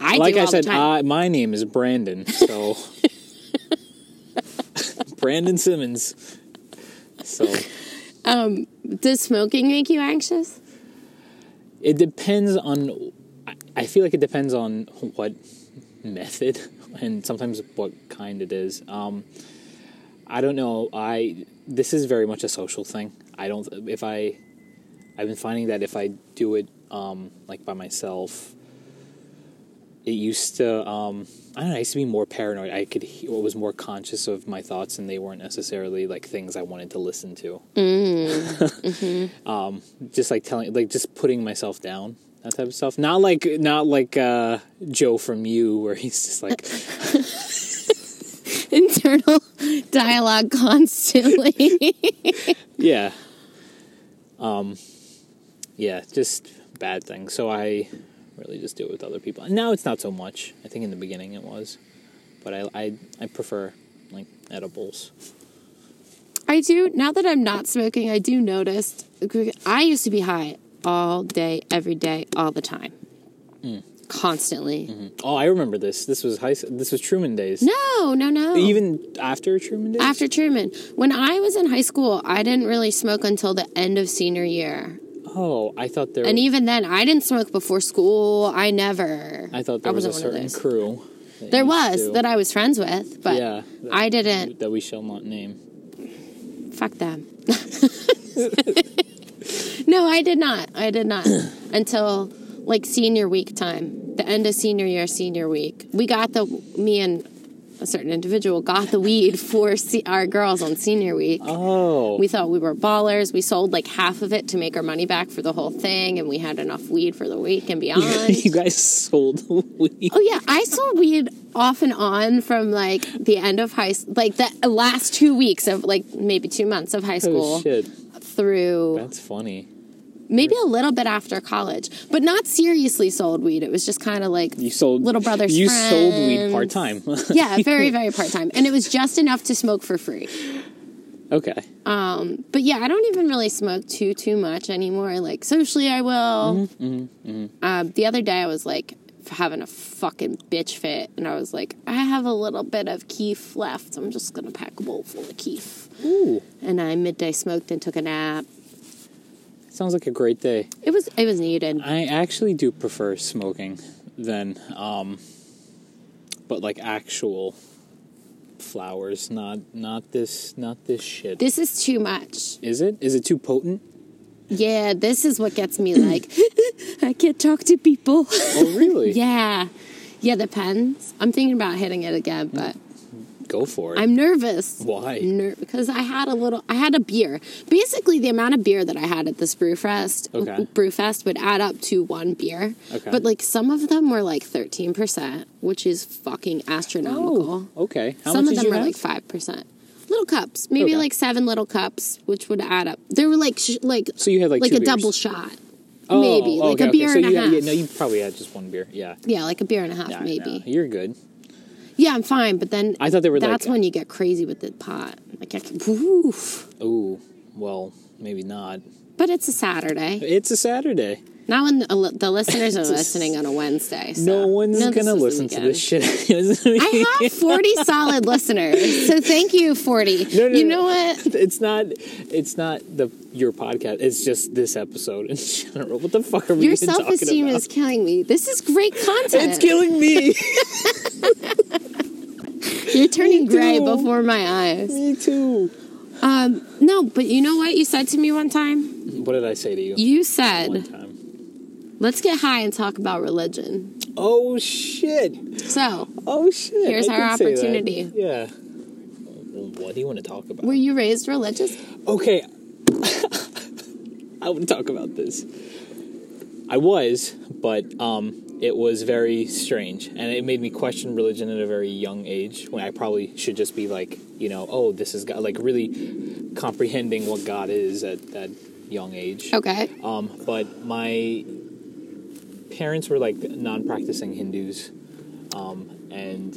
I do all the time. My name is Brandon, so... Brandon Simmons. So... Does smoking make you anxious? It depends on... I feel like it depends on what method and sometimes what kind it is. I don't know. This is very much a social thing. I've been finding that if I do it, like, by myself, it used to, I don't know, I used to be more paranoid. I was more conscious of my thoughts, and they weren't necessarily, like, things I wanted to listen to. Mm-hmm. Just putting myself down, that type of stuff. Not like Joe from You, where he's just like... internal dialogue constantly. Yeah. Yeah, just bad things. So I really just do it with other people. Now it's not so much. I think in the beginning it was. But I prefer, like, edibles. I do. Now that I'm not smoking, I do notice. I used to be high all day, every day, all the time. Mm. Constantly. Mm-hmm. Oh, I remember this. This was Truman days. No. Even after Truman days? After Truman. When I was in high school, I didn't really smoke until the end of senior year. Oh, I thought there... And even then, I didn't smoke before school. I never... I thought there was a certain crew. There was, that I was friends with, but yeah, I didn't... That we shall not name. Fuck them. No, I did not. Until, like, senior week time. The end of senior week. Me and a certain individual got the weed for our girls on senior week. Oh. We thought we were ballers. We sold like half of it to make our money back for the whole thing, and we had enough weed for the week and beyond. You guys sold weed? Oh, yeah. I sold weed off and on from like the end of high school, like the last 2 weeks of like maybe 2 months of high school. Oh, shit. Through. That's funny. Maybe a little bit after college, but not seriously sold weed. It was just kind of like little brother's friends. Sold weed part-time. Yeah, very, very part-time. And it was just enough to smoke for free. Okay. But yeah, I don't even really smoke too much anymore. Like, socially I will. Mm-hmm, mm-hmm, mm-hmm. The other day I was like having a fucking bitch fit. And I was like, I have a little bit of keef left. I'm just going to pack a bowl full of keef. Ooh. And I midday smoked and took a nap. Sounds like a great day. It was needed. I actually do prefer smoking than, but like actual flowers, not this shit. This is too much. Is it? Is it too potent? Yeah, this is what gets me like, I can't talk to people. Oh, really? Yeah. Yeah, the pens. I'm thinking about hitting it again, but... Go for it. I'm nervous. Why? Because I had a beer. Basically, the amount of beer that I had at this brew fest would add up to one beer. Okay. But like some of them were like 13%, which is fucking astronomical. Oh, okay. Some of them were like 5%. Little cups, maybe like 7 little cups, which would add up. They were like so you had like a beers. Double shot. Oh, maybe okay, like a beer and a half. Yeah, no, you probably had just one beer. Yeah. Yeah, like a beer and a half maybe. No, you're good. Yeah, I'm fine, but then I thought they were that's like, when you get crazy with the pot. Like, woof. Ooh, well, maybe not. But it's a Saturday. It's a Saturday. Not when the listeners are listening on a Wednesday. So. No one's going to listen to this shit. I have 40 solid listeners, so thank you, 40. No, you know what? It's not your podcast. It's just this episode in general. What the fuck are we talking about? Your self-esteem is killing me. This is great content. It's killing me. You're turning gray before my eyes. Me too. No, but you know what you said to me one time? What did I say to you? You said... One time. Let's get high and talk about religion. Oh, shit. So. Oh, shit. Here's our opportunity. Yeah. What do you want to talk about? Were you raised religious? Okay. I want to talk about this. I was, but it was very strange. And it made me question religion at a very young age when I probably should just be like, you know, oh, this is God. Like really comprehending what God is at that young age. Okay. But my... parents were like non-practicing Hindus, and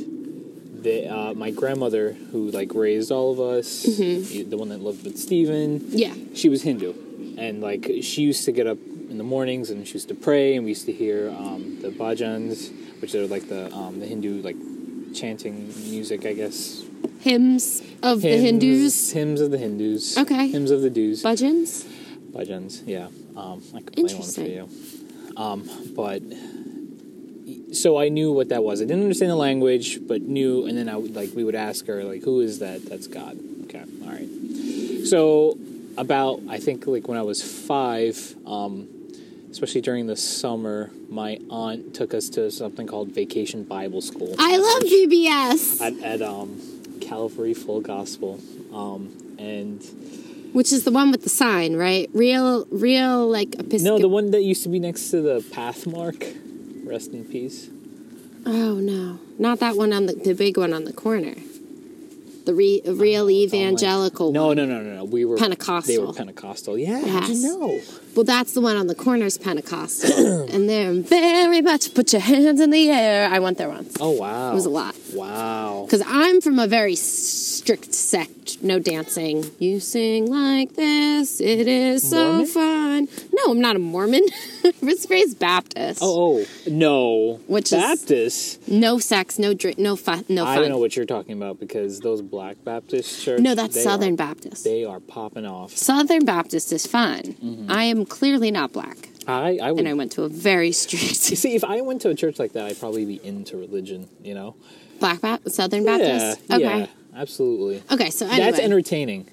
they, my grandmother, who like raised all of us, mm-hmm. The one that lived with Stephen, yeah, she was Hindu, And, like, she used to get up in the mornings and she used to pray, and we used to hear the bhajans, which are, like, the Hindu, like, chanting music, I guess. Hymns of the Hindus. Okay. Hymns of the Dews. Bhajans, yeah. I could play one for you. But... so I knew what that was. I didn't understand the language, but knew, and then I would, like, we would ask her, like, who is that? That's God. Okay, all right. So about, I think, like, when I was 5, especially during the summer, my aunt took us to something called Vacation Bible School. I love VBS! At Calvary Full Gospel. And... which is the one with the sign, right? Real, like, Episcopal... No, the one that used to be next to the Pathmark. Rest in peace. Oh, no. Not that one on the big one on the corner. The real evangelical one. No. We were... Pentecostal. They were Pentecostal. Yeah, yes. How'd you know? Well, that's the one on the corner's Pentecostal. And they're very much put your hands in the air. I went there once. Oh, wow. It was a lot. Wow. Because I'm from a very strict sect. No dancing. You sing like this. It is Mormon? So fun. No, I'm not a Mormon. I was raised Baptist. Oh, no. Which Baptist? Is... Baptist? No sex, no drink, no fun. I don't know what you're talking about because those Black Baptist churches... No, that's Southern Baptist. They are popping off. Southern Baptist is fun. Mm-hmm. I am clearly not Black. I would... And I went to a very strict... You see, if I went to a church like that, I'd probably be into religion, you know? Southern Baptist? Yeah, okay. Yeah, absolutely. Okay, so anyway... That's entertaining.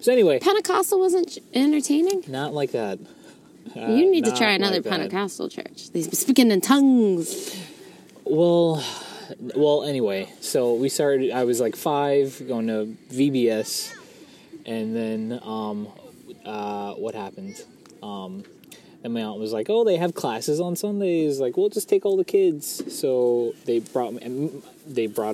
So anyway... Pentecostal wasn't entertaining? Not like that. You need to try another Pentecostal church. They've been speaking in tongues. Well, anyway, so we started, I was like 5, going to VBS, and then what happened? And my aunt was like, oh, they have classes on Sundays. Like, we'll just take all the kids. So they brought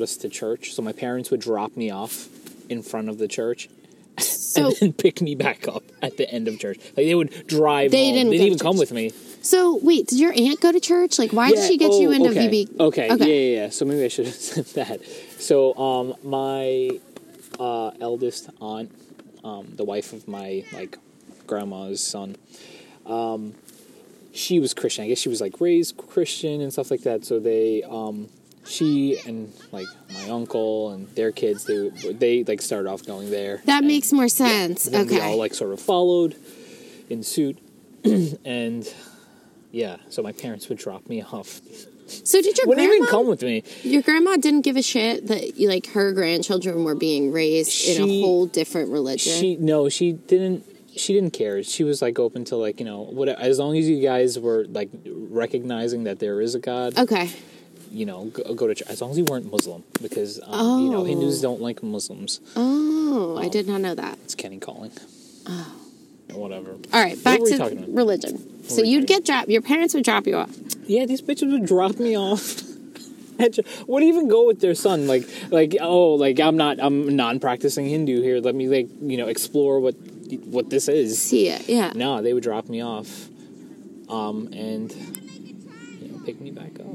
us to church. So my parents would drop me off in front of the church. So, and then pick me back up at the end of church. Like, they would drive home. They didn't even come with me. So, wait, did your aunt go to church? Like, why did she get you into VB? Okay. Yeah. So maybe I should have said that. So, my eldest aunt, the wife of my, like, grandma's son, she was Christian. I guess she was, like, raised Christian and stuff like that. So they... she and, like, my uncle and their kids, they like, started off going there. That makes more sense. Yeah, okay. We all, like, sort of followed in suit. And, yeah, so my parents would drop me off. So did your grandma... even come with me. Your grandma didn't give a shit that, like, her grandchildren were being raised in a whole different religion? She didn't care. She was, like, open to, like, you know, whatever, as long as you guys were, like, recognizing that there is a God. Okay. You know, go to church, as long as you weren't Muslim, because, you know, Hindus don't like Muslims. Oh, I did not know that. It's Kenny calling. Oh. Whatever. All right, back to religion. So you'd get dropped, your parents would drop you off. Yeah, these bitches would drop me off. Wouldn't even go with their son, like, I'm non-practicing Hindu here, let me, like, you know, explore what this is. See it, yeah. No, they would drop me off, and, you know, pick me back up.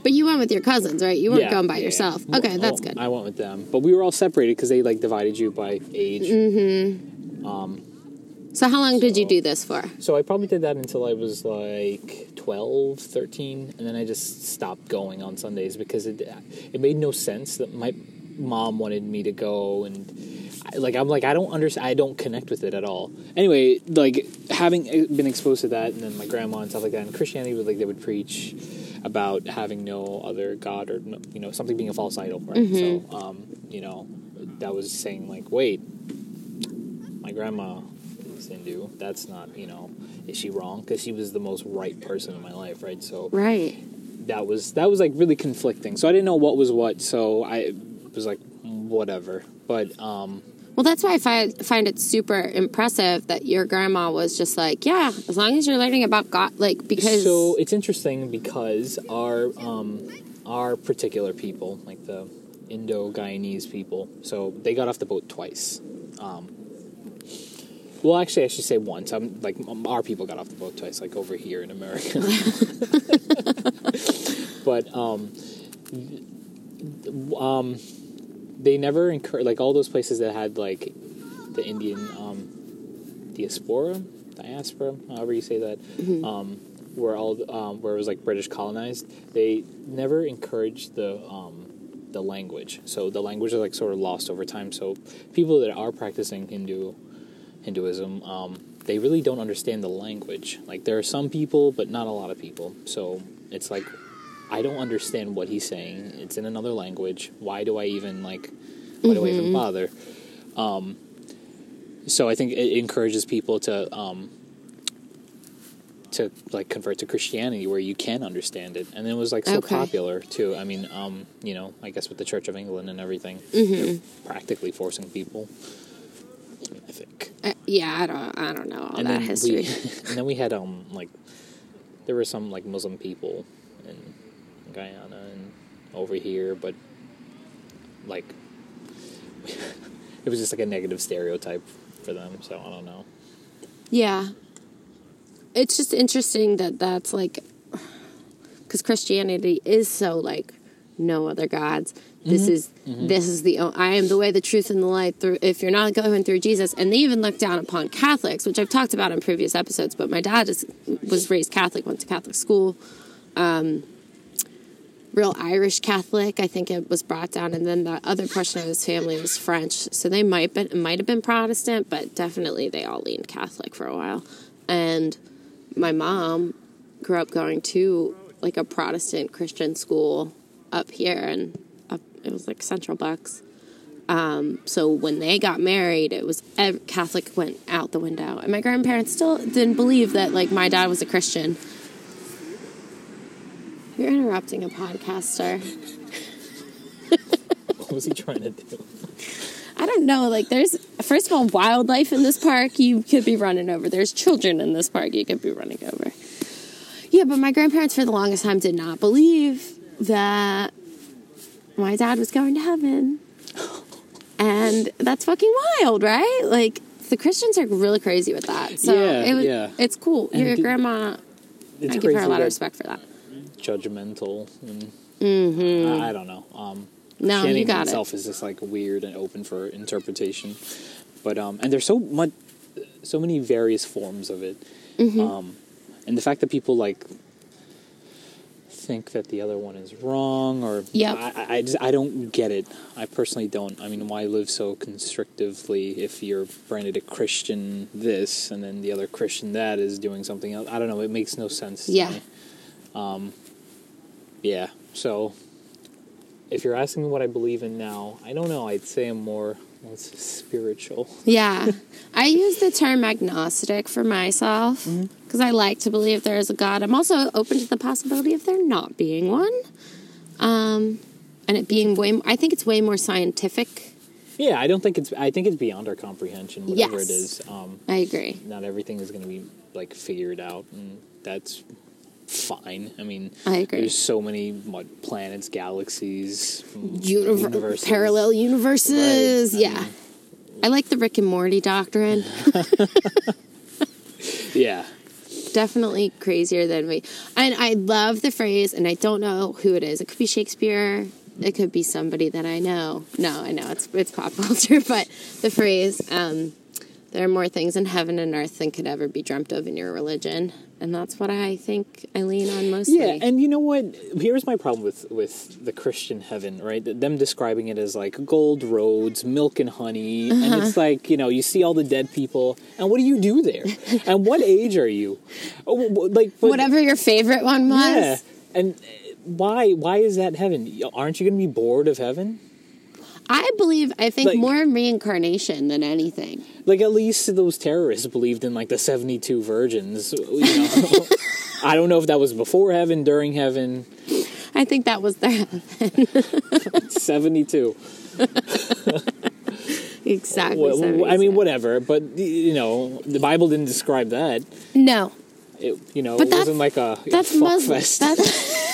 But you went with your cousins, right? You weren't going by yourself. Yeah. Okay, that's good. I went with them. But we were all separated because they, like, divided you by age. Mm-hmm. So how long did you do this for? So I probably did that until I was, like, 12, 13. And then I just stopped going on Sundays because it made no sense that my mom wanted me to go. And, I'm like, I don't understand. I don't connect with it at all. Anyway, like, having been exposed to that and then my grandma and stuff like that, and Christianity, they would preach about having no other God or, you know, something being a false idol, right? Mm-hmm. So, you know, that was saying, like, wait, my grandma is Hindu. That's not, you know, is she wrong? Because she was the most right person in my life, right? So right. That was, like, really conflicting. So I didn't know what was what, so I was like, whatever. But, well, that's why I find it super impressive that your grandma was just like, yeah, as long as you're learning about God, like, because... So, it's interesting because our particular people, like the Indo-Guyanese people, so they got off the boat twice. Well, actually, I should say once. Our people got off the boat twice, like, over here in America. But, they never encouraged, like, all those places that had, like, the Indian diaspora. diaspora, however you say that, mm-hmm. Where it was like British colonized, they never encouraged the language. So the language is like sort of lost over time. So people that are practicing Hinduism, they really don't understand the language. Like there are some people, but not a lot of people. So it's like, I don't understand what he's saying. It's in another language. Why do I even bother? So I think it encourages people to like convert to Christianity where you can understand it. And it was like so popular too. I mean, I guess with the Church of England and everything, they're practically forcing people, I think. I don't know all that history. And then we had, there were some like Muslim people in Guyana and over here, but like, it was just like a negative stereotype for them. So I don't know. Yeah. It's just interesting that's like, because Christianity is so like no other gods. I am the way, the truth, and the light. If you're not going through Jesus, and they even look down upon Catholics, which I've talked about in previous episodes. But my dad was raised Catholic, went to Catholic school, real Irish Catholic. I think it was brought down, and then the other portion of his family was French, so they might have been Protestant, but definitely they all leaned Catholic for a while. And my mom grew up going to like a Protestant Christian school up here, and it was like Central Bucks. So when they got married, it was Catholic went out the window. And my grandparents still didn't believe that like my dad was a Christian. You're interrupting a podcaster. What was he trying to do? I don't know. Like there's, first of all, wildlife in this park you could be running over. There's children in this park you could be running over. Yeah, but my grandparents for the longest time did not believe that my dad was going to heaven. And that's fucking wild, right? Like, the Christians are really crazy with that. So it's cool. And Your grandma, I give her a lot of respect for that. Judgmental. And I don't know. Christianity itself is just, like, weird and open for interpretation. But, and there's so many various forms of it. Mm-hmm. And the fact that people, like, think that the other one is wrong, or I don't get it. I personally don't. I mean, why live so constrictively if you're branded a Christian this and then the other Christian that is doing something else? I don't know. It makes no sense to me. So if you're asking me what I believe in now, I don't know. I'd say I'm more spiritual. Yeah. I use the term agnostic for myself because I like to believe there is a God. I'm also open to the possibility of there not being one. And it being I think it's way more scientific. Yeah, I think it's beyond our comprehension, whatever it is. I agree. Not everything is going to be, like, figured out, and that's fine. I mean, I agree. There's so many planets, galaxies, universes. Parallel universes. Right. Yeah. I like the Rick and Morty doctrine. Yeah. Definitely crazier than we. And I love the phrase, and I don't know who it is. It could be Shakespeare. It could be somebody that I know. No, I know it's pop culture, but the phrase, there are more things in heaven and earth than could ever be dreamt of in your religion. And that's what I think I lean on mostly. Yeah, and you know what? Here's my problem with the Christian heaven, right? Them describing it as, like, gold roads, milk and honey. Uh-huh. And it's like, you know, you see all the dead people. And what do you do there? And what age are you? Whatever your favorite one was. Yeah. And why is that heaven? Aren't you going to be bored of heaven? I think like, more reincarnation than anything. Like, at least those terrorists believed in, like, the 72 virgins. You know? I don't know if that was before heaven, during heaven. I think that was their heaven. 72. Exactly. I mean, whatever. But, you know, the Bible didn't describe that. No. It wasn't like a fuck fest.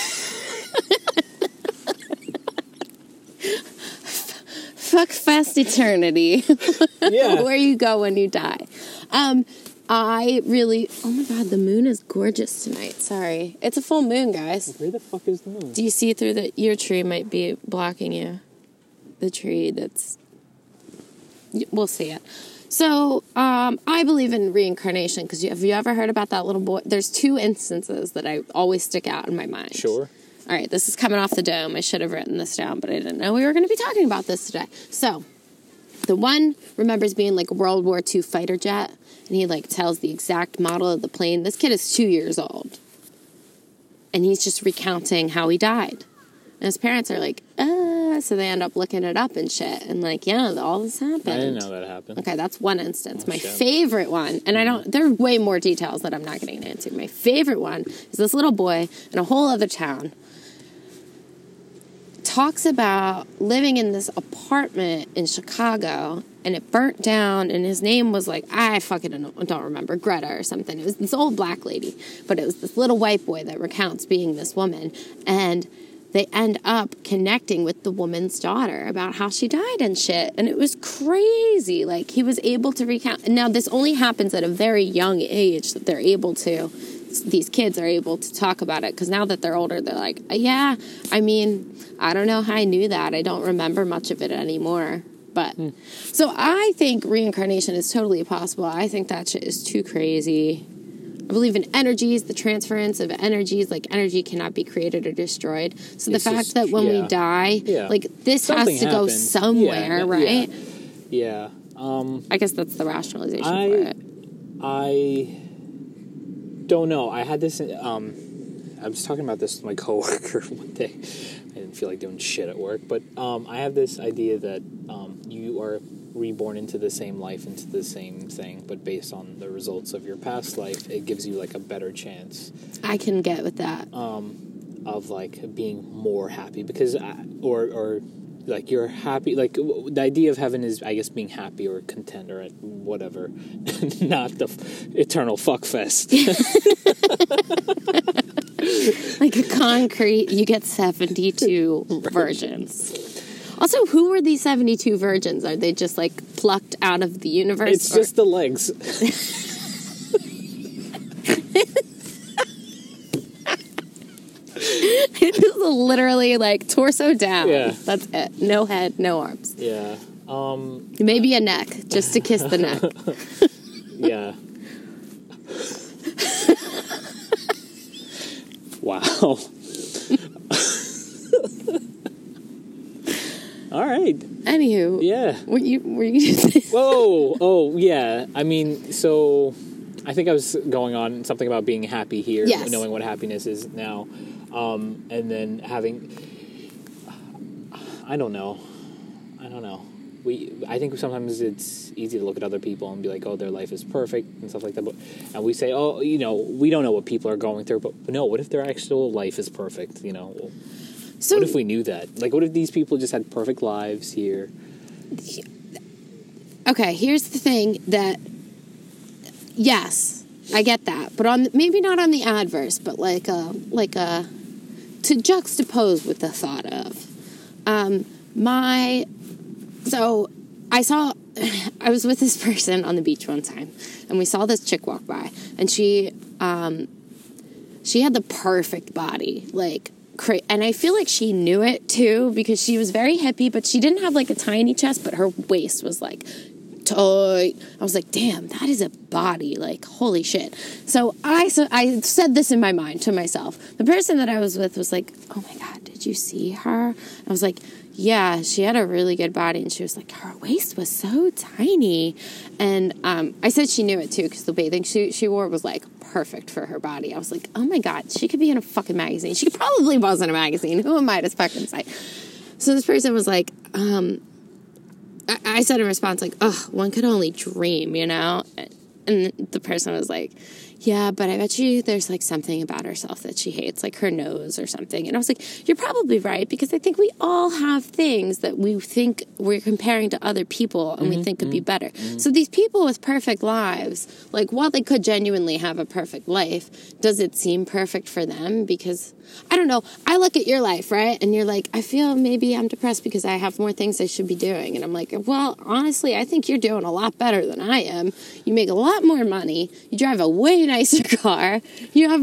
Fuck fest eternity. Yeah. Where you go when you die. Oh my God, the moon is gorgeous tonight. Sorry. It's a full moon, guys. Where the fuck is the moon? Do you see through your tree might be blocking you? The tree we'll see it. So I believe in reincarnation because have you ever heard about that little boy? There's two instances that I always stick out in my mind. Sure. All right, this is coming off the dome. I should have written this down, but I didn't know we were going to be talking about this today. So the one remembers being like a World War II fighter jet, and he like tells the exact model of the plane. This kid is 2 years old, and he's just recounting how he died. And his parents are like, so they end up looking it up and shit. And like, yeah, all this happened. I didn't know that happened. Okay, that's one instance. My favorite one, and I don't, there are way more details that I'm not getting into. My favorite one is this little boy in a whole other town talks about living in this apartment in Chicago, and it burnt down, and his name was like, I fucking don't remember, Greta or something. It was this old black lady, but it was this little white boy that recounts being this woman, and they end up connecting with the woman's daughter about how she died and shit. And it was crazy. Like, he was able to recount. Now, this only happens at a very young age that they're able to, these kids are able to talk about it. Because now that they're older, they're like, yeah, I mean, I don't know how I knew that. I don't remember much of it anymore. But, so I think reincarnation is totally possible. I think that shit is too crazy. I believe in energies, the transference of energies, like energy cannot be created or destroyed. So the fact that when we die, like this has to go somewhere, right? Yeah. I guess that's the rationalization for it. I don't know. I had this, I was talking about this with my coworker one day. I didn't feel like doing shit at work, but I have this idea that you are reborn into the same life, into the same thing, but based on the results of your past life, it gives you like a better chance. I can get with that. Of like being more happy because, or like you're happy, like the idea of heaven is, I guess, being happy or content or whatever, not the eternal fuck fest. Like a concrete, you get 72 virgins. Also, who were these 72 virgins? Are they just, like, plucked out of the universe? It's just the legs. It is literally, like, torso down. Yeah. That's it. No head, no arms. Yeah. Maybe a neck, just to kiss the neck. Yeah. Wow. All right. Anywho. Yeah. Were you Whoa. Oh, yeah. I mean, so I think I was going on something about being happy here. Yes. Knowing what happiness is now. And then having, I don't know. I think sometimes it's easy to look at other people and be like, oh, their life is perfect and stuff like that. And we say, oh, you know, we don't know what people are going through, but no, what if their actual life is perfect, you know? Well, so, what if we knew that? Like, what if these people just had perfect lives here? Okay, here's the thing that, yes, I get that. But maybe not on the adverse, but like a to juxtapose with the thought of. I was with this person on the beach one time, and we saw this chick walk by, and she had the perfect body, like, and I feel like she knew it too because she was very hippie, but she didn't have like a tiny chest, but her waist was like tight. I was like, damn, that is a body, like holy shit. So I said this in my mind to myself. The person that I was with was like, oh my god, did you see her? I was like, yeah, she had a really good body, and she was like, her waist was so tiny. And I said she knew it too because the bathing suit she wore was like perfect for her body. I was like, oh my god, she could be in a fucking magazine. She probably was in a magazine. Who am I to fucking say? So this person was like, I said in response, like, oh, one could only dream, you know? And the person was like, yeah, but I bet you there's, like, something about herself that she hates, like her nose or something. And I was like, you're probably right, because I think we all have things that we think we're comparing to other people and we think could be better. So these people with perfect lives, like, while they could genuinely have a perfect life, does it seem perfect for them? Because, I don't know, I look at your life, right? And you're like, I feel maybe I'm depressed because I have more things I should be doing. And I'm like, well, honestly, I think you're doing a lot better than I am. You make a lot lot more money. You drive a way nicer car. You have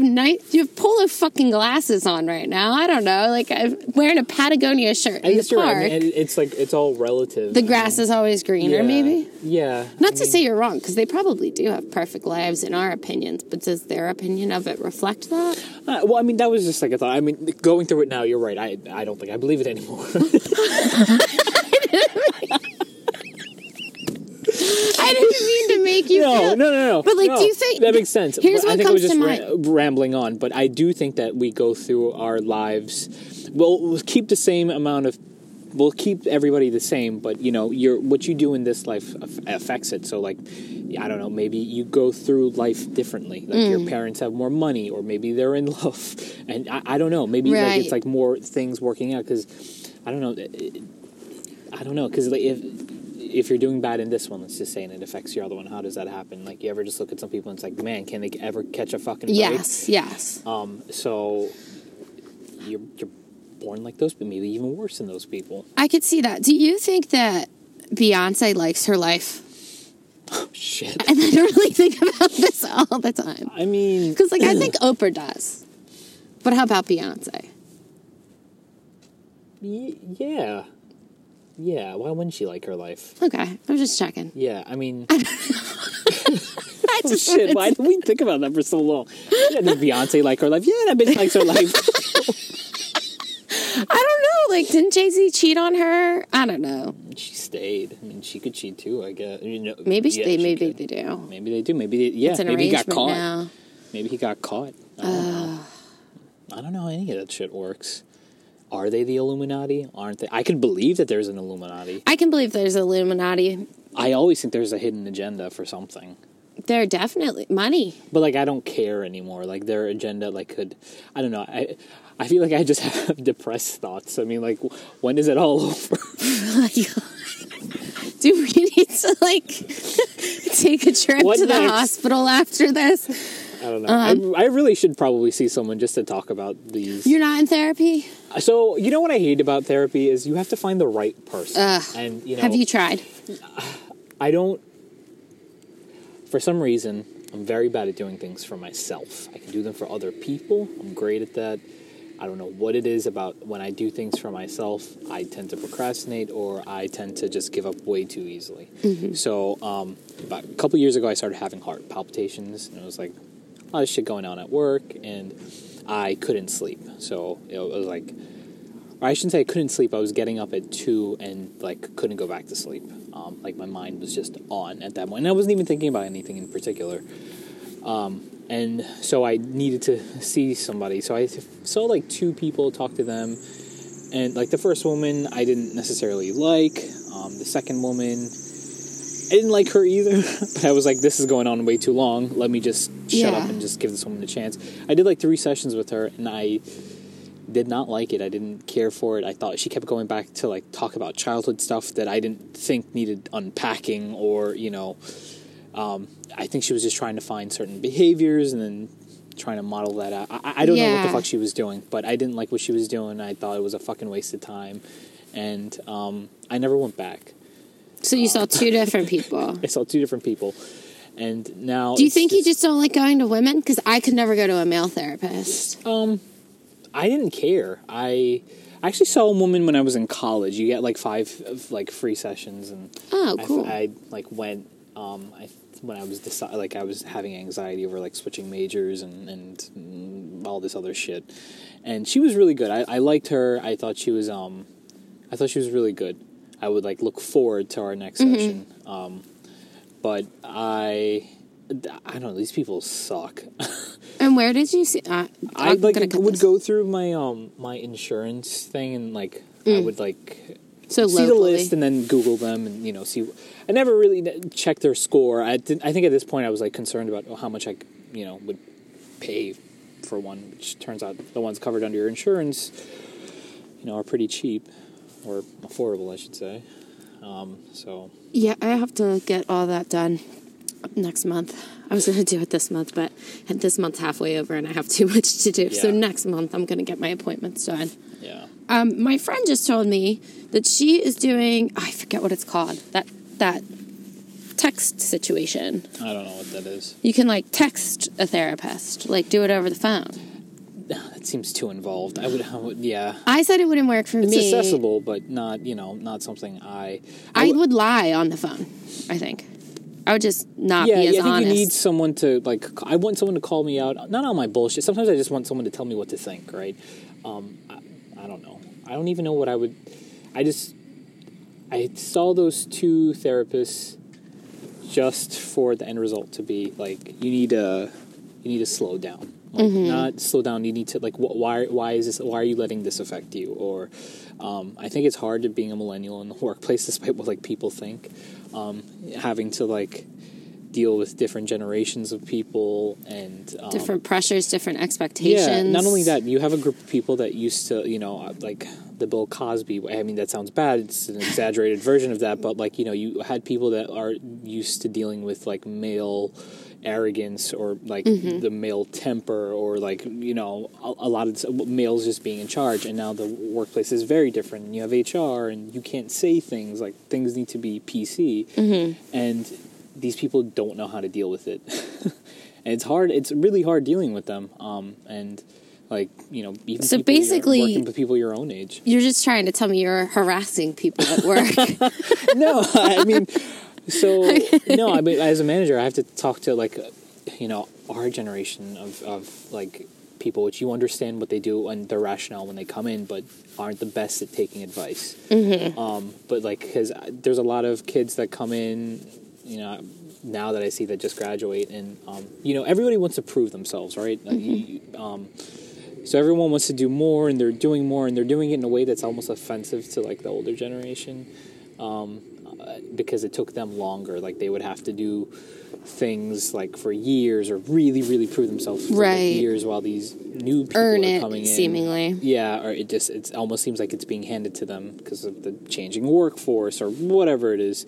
polo fucking glasses on right now. I don't know. Like, I'm wearing a Patagonia shirt in the park. Right. And it's like, it's all relative. The grass is always greener, maybe? Yeah. Not to say you're wrong, because they probably do have perfect lives in our opinions, but does their opinion of it reflect that? Well, I mean, that was just like a thought. I mean, going through it now, you're right. I don't think I believe it anymore. I didn't mean to make you feel... No. But, like, do you think... That makes sense. Here's what comes to mind. I think it was just rambling on, but I do think that we go through our lives... We'll keep the same amount of... We'll keep everybody the same, but, you know, what you do in this life affects it. So, like, I don't know, maybe you go through life differently. Like, your parents have more money, or maybe they're in love. And I don't know. Maybe like, it's, like, more things working out, because, I don't know, because, like, if you're doing bad in this one, let's just say, and it affects your other one, how does that happen? Like, you ever just look at some people and it's like, man, can they ever catch a fucking break? Yes. So you're born like those, but maybe even worse than those people. I could see that. Do you think that Beyonce likes her life? Oh, shit. And I don't really think about this all the time. I mean... Because, like, I think Oprah does. But how about Beyonce? Yeah. Yeah, why wouldn't she like her life? Okay, I'm just checking. Yeah, I mean... Oh, shit, why did we think about that for so long? Yeah, does Beyonce like her life? Yeah, that bitch likes her life. I don't know, like, didn't Jay-Z cheat on her? I don't know. She stayed. I mean, she could cheat, too, I guess. You know, maybe they do. Maybe they do. Maybe he got caught. Now. Maybe he got caught. I don't know how any of that shit works. Are they the Illuminati? Aren't they? I can believe that there's an Illuminati. I can believe there's an Illuminati. I always think there's a hidden agenda for something. There definitely money. But, like, I don't care anymore. Like, their agenda, like, could... I don't know. I feel like I just have depressed thoughts. I mean, like, when is it all over? Do we need to, like, take a trip to the hospital after this? I don't know. I really should probably see someone just to talk about these. You're not in therapy? So, you know what I hate about therapy is you have to find the right person. And you know, have you tried? I don't... For some reason, I'm very bad at doing things for myself. I can do them for other people. I'm great at that. I don't know what it is about when I do things for myself. I tend to procrastinate, or I tend to just give up way too easily. Mm-hmm. So, about a couple years ago, I started having heart palpitations, and it was like... a lot of shit going on at work, and I couldn't sleep. So it was like, or I shouldn't say I couldn't sleep. I was getting up at 2 and, like, couldn't go back to sleep. Like, my mind was just on at that point. And I wasn't even thinking about anything in particular. And so I needed to see somebody. So I saw, like, 2 people, talked to them. And, like, the first woman I didn't necessarily like. The second woman... I didn't like her either, but I was like, this is going on way too long. Let me just shut up and just give this woman a chance. I did, like, 3 sessions with her, and I did not like it. I didn't care for it. I thought she kept going back to, like, talk about childhood stuff that I didn't think needed unpacking, or, you know, I think she was just trying to find certain behaviors and then trying to model that out. I don't know what the fuck she was doing, but I didn't like what she was doing. I thought it was a fucking waste of time, and I never went back. So you saw 2 different people. I saw 2 different people. And now... Do you think you just don't like going to women? Because I could never go to a male therapist. I didn't care. I actually saw a woman when I was in college. You get, like, 5, like, free sessions. And oh, cool. I like, went... when I was like, I was having anxiety over, like, switching majors and all this other shit. And she was really good. I liked her. I thought she was really good. I would, like, look forward to our next session. But I don't know, these people suck. And where did you see... I, like, would go through my my insurance thing, and, like, I would, like, see the list and then Google them and, you know, see... I never really checked their score. I think at this point I was, like, concerned about how much I, you know, would pay for one, which turns out the ones covered under your insurance, you know, are pretty cheap. Or affordable, I should say. So yeah, I have to get all that done next month. I was going to do it this month, but this month's halfway over and I have too much to do. Yeah. So next month I'm going to get my appointments done. Yeah. My friend just told me that she is doing, I forget what it's called, that text situation. I don't know what that is. You can, like, text a therapist. Like, do it over the phone. No, that seems too involved. I would yeah. I said it wouldn't work for me. It's accessible, but not, you know, not something I would lie on the phone, I think. I would just not be as honest. Yeah, I think you need someone to, like, I want someone to call me out. Not on my bullshit. Sometimes I just want someone to tell me what to think, right? I don't know. I don't even know what I would... I saw those two therapists just for the end result to be, like, you need to slow down. Like, mm-hmm. Not slow down, you need to, like, why is this, why are you letting this affect you? Or, I think it's hard to being a millennial in the workplace, despite what, like, people think. Having to, like, deal with different generations of people and... different pressures, different expectations. Yeah, not only that, you have a group of people that used to, you know, like, the Bill Cosby... I mean, that sounds bad. It's an exaggerated version of that. But, like, you know, you had people that are used to dealing with, like, male... arrogance or like mm-hmm. the male temper or like, you know, a lot of males just being in charge, and now the workplace is very different and you have HR and you can't say things, like things need to be PC mm-hmm. and these people don't know how to deal with it. And it's really hard dealing with them and like, you know, even so basically, working with people your own age. You're just trying to tell me you're harassing people at work. No, I mean so, no, I mean, as a manager, I have to talk to, like, you know, our generation of like, people, which you understand what they do and their rationale when they come in, but aren't the best at taking advice. Mm-hmm. But, like, because there's a lot of kids that come in, you know, now that I see that just graduate, and, you know, everybody wants to prove themselves, right? Mm-hmm. So everyone wants to do more, and they're doing more, and they're doing it in a way that's almost offensive to, like, the older generation. Because it took them longer. Like, they would have to do things, like, for years or really, really prove themselves for right. like, years while these new people are coming in. Seemingly. Yeah, or it almost seems like it's being handed to them because of the changing workforce or whatever it is.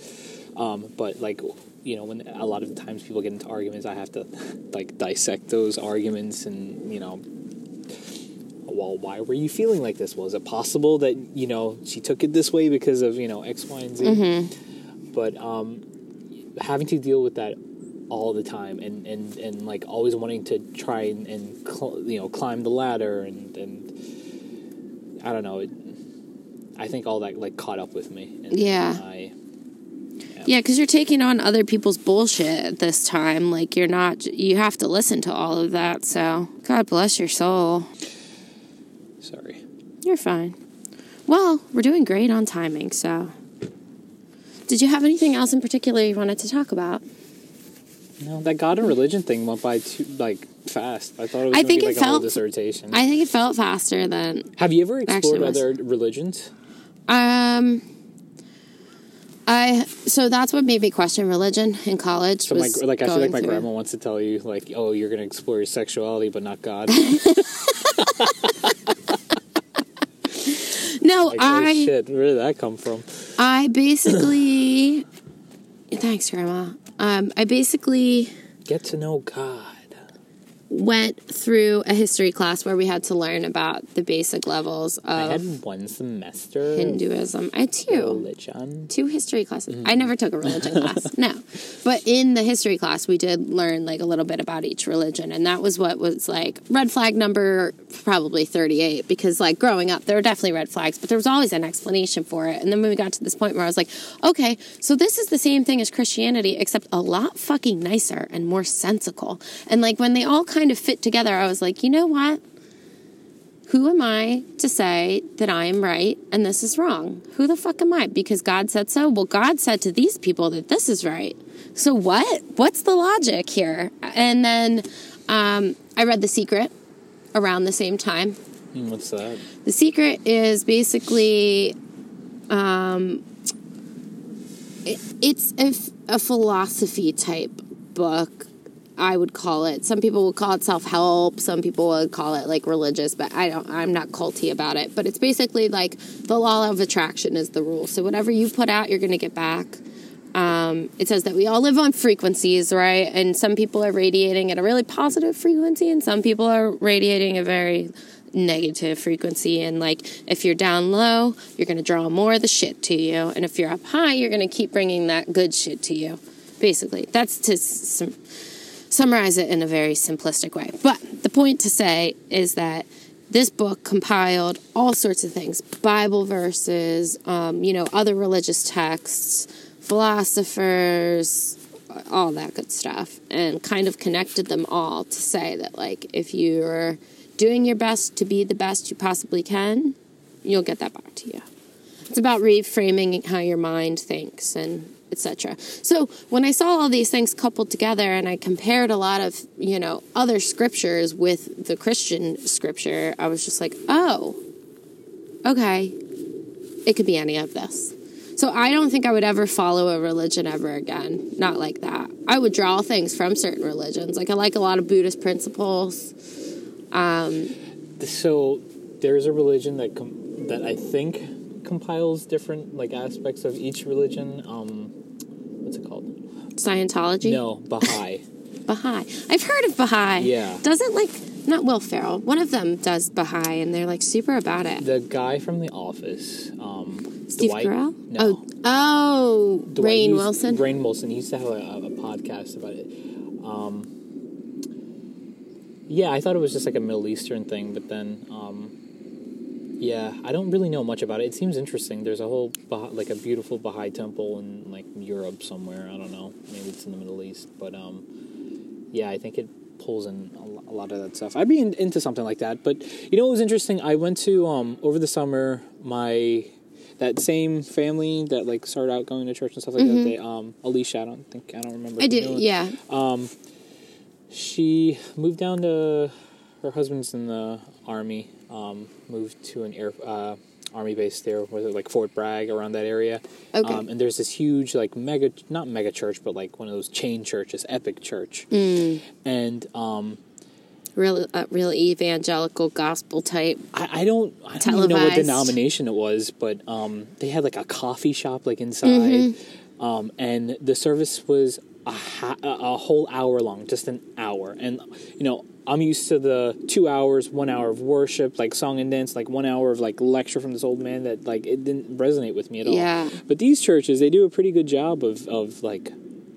But, like, you know, when a lot of the times people get into arguments, I have to, like, dissect those arguments and, you know... well, why were you feeling like this? Was it possible that, you know, she took it this way because of, you know, X, Y, and Z? Mm-hmm. But having to deal with that all the time and like, always wanting to try and climb the ladder and I don't know. I think all that, like, caught up with me. And yeah. Yeah, because you're taking on other people's bullshit at this time. Like, you have to listen to all of that. So, God bless your soul. Sorry. You're fine. Well, we're doing great on timing, so. Did you have anything else in particular you wanted to talk about? No, that God and religion thing went by too, like, fast. I thought it was going to be like a whole dissertation. I think it felt faster than... Have you ever explored other religions? So that's what made me question religion in college. So I feel like my grandma wants to tell you, like, oh, you're going to explore your sexuality, but not God. No, like, oh, shit, where did that come from? I basically... Thanks, Grandma. I basically... Get to know God. Went through a history class where we had to learn about the basic levels of... I had one semester... Hinduism. I had two. Religion. Two history classes. Mm. I never took a religion class, no. But in the history class, we did learn, like, a little bit about each religion. And that was what was, like, red flag number probably 38. Because, like, growing up, there were definitely red flags. But there was always an explanation for it. And then when we got to this point where I was like, okay, so this is the same thing as Christianity, except a lot fucking nicer and more sensical. And, like, when they all kind of fit together, I was like, you know what? Who am I to say that I am right and this is wrong? Who the fuck am I? Because God said so? Well, God said to these people that this is right. So what? What's the logic here? And then I read The Secret around the same time. What's that? The Secret is basically... it's a philosophy type book. I would call it. Some people would call it self-help. Some people would call it, like, religious, but I'm not culty about it. But it's basically, like, the law of attraction is the rule. So whatever you put out, you're going to get back. It says that we all live on frequencies, right? And some people are radiating at a really positive frequency, and some people are radiating a very negative frequency. And, like, if you're down low, you're going to draw more of the shit to you. And if you're up high, you're going to keep bringing that good shit to you. basically. That's to summarize it in a very simplistic way. But the point to say is that this book compiled all sorts of things, Bible verses, other religious texts, philosophers, all that good stuff, and kind of connected them all to say that, like, if you're doing your best to be the best you possibly can, you'll get that back to you. It's about reframing how your mind thinks and etc. So when I saw all these things coupled together and I compared a lot of, other scriptures with the Christian scripture, I was just like, oh, okay, it could be any of this. So I don't think I would ever follow a religion ever again. Not like that. I would draw things from certain religions. Like, I like a lot of Buddhist principles. So there's a religion that I think compiles different, like, aspects of each religion. What's it called? Scientology? No, Baha'i. Baha'i. I've heard of Baha'i. Yeah. Doesn't, not Will Ferrell. One of them does Baha'i, and they're, super about it. The guy from The Office. Steve Carell? No. Oh, Rainn Wilson? Rainn Wilson. He used to have a podcast about it. Yeah, I thought it was just, a Middle Eastern thing, but then... I don't really know much about it. It seems interesting. There's a whole, a beautiful Baha'i temple in, Europe somewhere. I don't know. Maybe it's in the Middle East. But, I think it pulls in a lot of that stuff. I'd be into something like that. But, what was interesting? I went to, over the summer, that same family that, started out going to church and stuff like mm-hmm. that. They, Alicia, I don't remember. I do, yeah. She moved down to... Her husband's in the Army, moved to an Army base there, was it Fort Bragg, around that area? Okay. And there's this huge, mega, not mega church, but one of those chain churches, Epic Church. Mm. And... real evangelical gospel type. I don't even know what denomination it was, but they had, a coffee shop, inside. Mm-hmm. And the service was a whole hour long, just an hour. And, I'm used to the 2 hours, 1 hour of worship, song and dance, 1 hour of lecture from this old man that it didn't resonate with me at all. Yeah. But these churches, they do a pretty good job of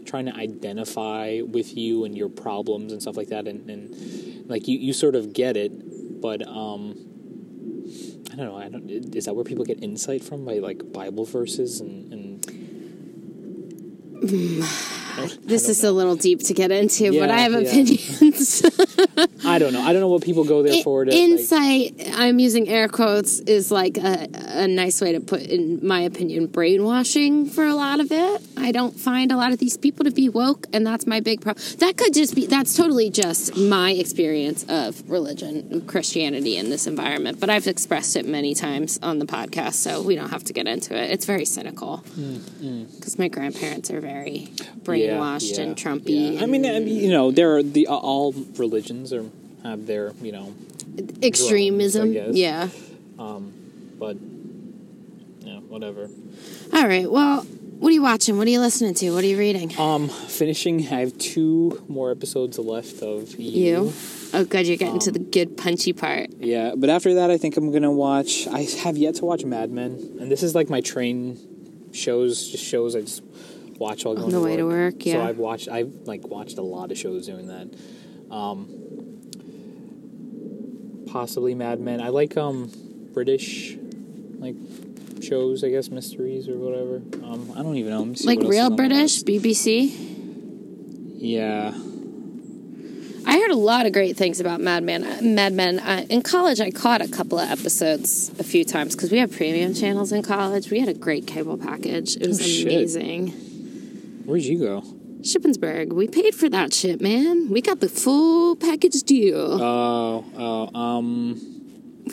trying to identify with you and your problems and stuff like that, and you sort of get it, but I don't know. Is that where people get insight from, by Bible verses and this is a little deep to get into, but I have opinions. I don't know. I don't know what people go there for. Insight, I'm using air quotes, is a nice way to put, in my opinion, brainwashing for a lot of it. I don't find a lot of these people to be woke, and that's my big problem. That could just be, that's totally just my experience of religion, of Christianity in this environment, but I've expressed it many times on the podcast, so we don't have to get into it. It's very cynical, because my grandparents are very brainwashed. Washed and Trumpy. Yeah. I mean, there are all religions have their, extremism. Drones, I guess. Yeah. But yeah, whatever. All right. Well, what are you watching? What are you listening to? What are you reading? Finishing. I have 2 more episodes left of You. Oh, good. You're getting to the good punchy part. Yeah, but after that, I think I'm gonna watch. I have yet to watch Mad Men, and this is my train shows. Just shows I just. Watch all going on the way to work, yeah. So I've watched a lot of shows doing that. Possibly Mad Men. I like British shows, I guess, mysteries or whatever. I don't even know. Real British, BBC. Yeah. I heard a lot of great things about Mad Men. In college, I caught a couple of episodes a few times because we had premium channels in college. We had a great cable package. It was amazing. Shit. Where'd you go? Shippensburg. We paid for that shit, man. We got the full package deal. We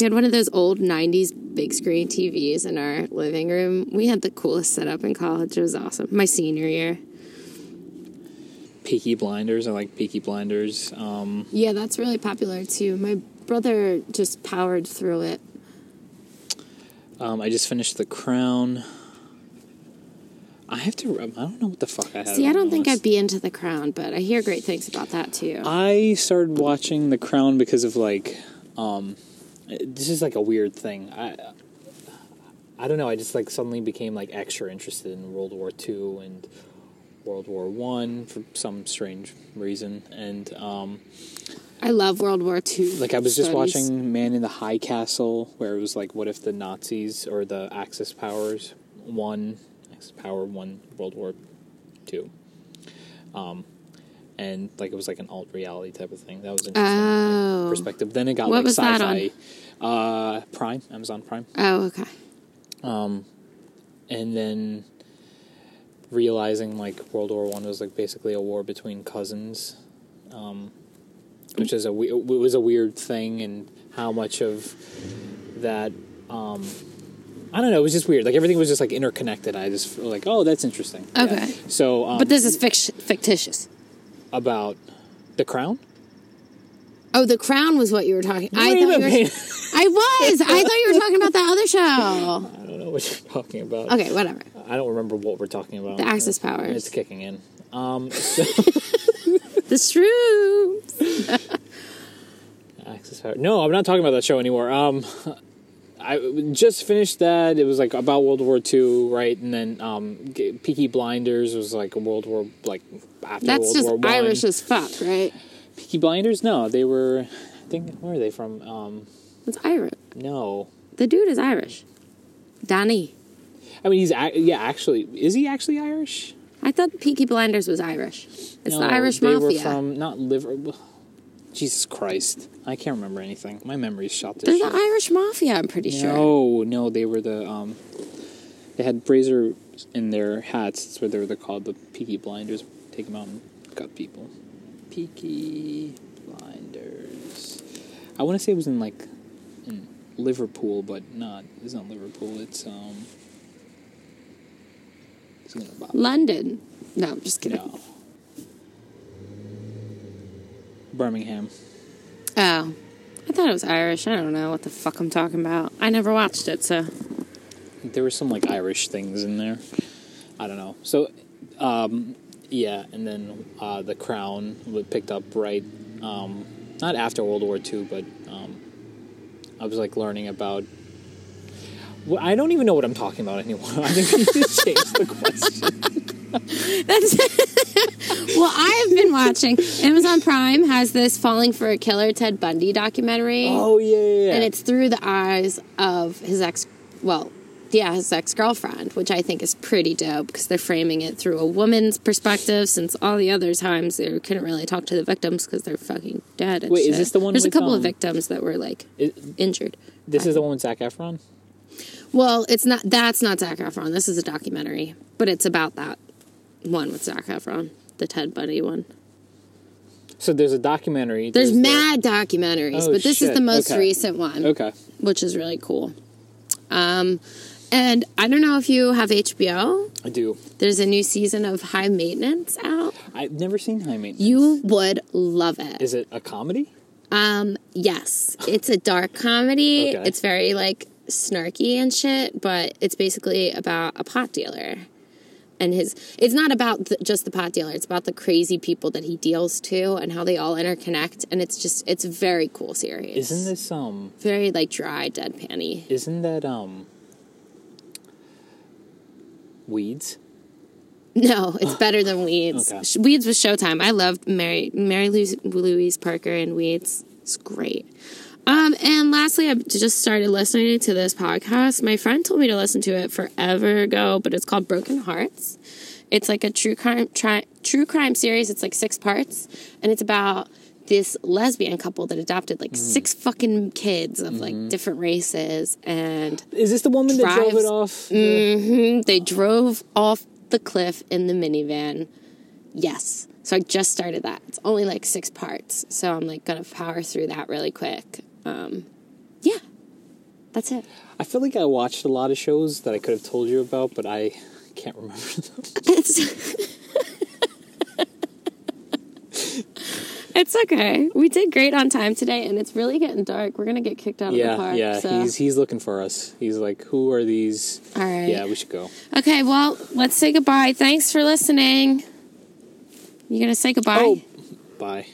had one of those old 90s big screen TVs in our living room. We had the coolest setup in college. It was awesome. My senior year. Peaky Blinders. I like Peaky Blinders. Yeah, that's really popular, too. My brother just powered through it. I just finished The Crown. I don't know what the fuck I have. See, I don't think I'd be into The Crown, but I hear great things about that, too. I started watching The Crown because of, this is, a weird thing. I don't know. I just, suddenly became, extra interested in World War II and World War I for some strange reason, and I love World War II. Like, I was just watching Man in the High Castle, where it was like, what if the Nazis or the Axis powers won World War II? And like, it was like an alt reality type of thing. That was an interesting perspective. Then it got what like was sci-fi. That on? Prime, Amazon Prime. Oh, okay. And then realizing like World War I was like basically a war between cousins, which is it was a weird thing, and how much of that I don't know, it was just weird. Like, everything was just like interconnected. I just was like, oh, that's interesting. Okay. Yeah. So, but this is fictitious. About The Crown? Oh, The Crown was what you were talking about. I thought you were talking about that other show. I don't know what you're talking about. Okay, whatever. I don't remember what we're talking about. The Axis powers. It's kicking in. The shrooms. Axis power. No, I'm not talking about that show anymore. I just finished that. It was like about World War II, right? And then Peaky Blinders was like a World War, like after World War I. That's just Irish as fuck, right? Peaky Blinders? No, they were. I think, where are they from? It's Irish. No, the dude is Irish. Danny. I mean, he's actually, is he actually Irish? I thought Peaky Blinders was Irish. It's the Irish mafia. They were from not Liverpool. Jesus Christ. I can't remember anything. My memory's shot this year. They're the Irish Mafia, I'm pretty sure. No, they were the, they had brazier in their hats. That's what they were called, the Peaky Blinders. Take them out and cut people. Peaky Blinders. I want to say it was in Liverpool, but it's not Liverpool. It's London. No, I'm just kidding. No. Birmingham. Oh. I thought it was Irish. I don't know what the fuck I'm talking about. I never watched it, so. There were some, like, Irish things in there. I don't know. So, yeah, and then The Crown was picked up right, not after World War II, but I was, like, learning about... Well, I don't even know what I'm talking about anymore. I think we need to change the question. Well, I have been watching. Amazon Prime has this Falling for a Killer Ted Bundy documentary. Oh, yeah. And it's through the eyes of his ex-girlfriend, which I think is pretty dope because they're framing it through a woman's perspective, since all the other times they couldn't really talk to the victims because they're fucking dead and shit. Is this the one There's a couple of victims that were, like, injured. This is the one with Zac Efron? Well, that's not Zac Efron. This is a documentary, but it's about that one with Zac Efron. The Ted Bundy one. So there's a documentary. There's mad documentaries, but this is the most recent one. Okay. Which is really cool. And I don't know if you have HBO. I do. There's a new season of High Maintenance out. I've never seen High Maintenance. You would love it. Is it a comedy? Yes. It's a dark comedy. Okay. It's very, like, snarky and shit, but it's basically about a pot dealer. And it's not about just the pot dealer. It's about the crazy people that he deals to and how they all interconnect. And it's a very cool series. Isn't this, very, like, dry, deadpan-y. Isn't that, Weeds? No, it's better than Weeds. Okay. Weeds was Showtime. I loved Mary Louise Parker in Weeds. It's great. And lastly, I just started listening to this podcast. My friend told me to listen to it forever ago, but it's called Broken Hearts. It's like a true crime series. It's like 6 parts, and it's about this lesbian couple that adopted like 6 fucking kids of like different races. And is this the woman that drove it off? They drove off the cliff in the minivan. Yes. So I just started that. It's only like 6 parts, so I'm like gonna power through that really quick. Yeah, that's it. I feel like I watched a lot of shows that I could have told you about, but I can't remember them. It's okay. We did great on time today, and it's really getting dark. We're going to get kicked out of the park. Yeah, so. He's looking for us. He's like, who are these? All right. Yeah, we should go. Okay, well, let's say goodbye. Thanks for listening. You're going to say goodbye? Oh, bye.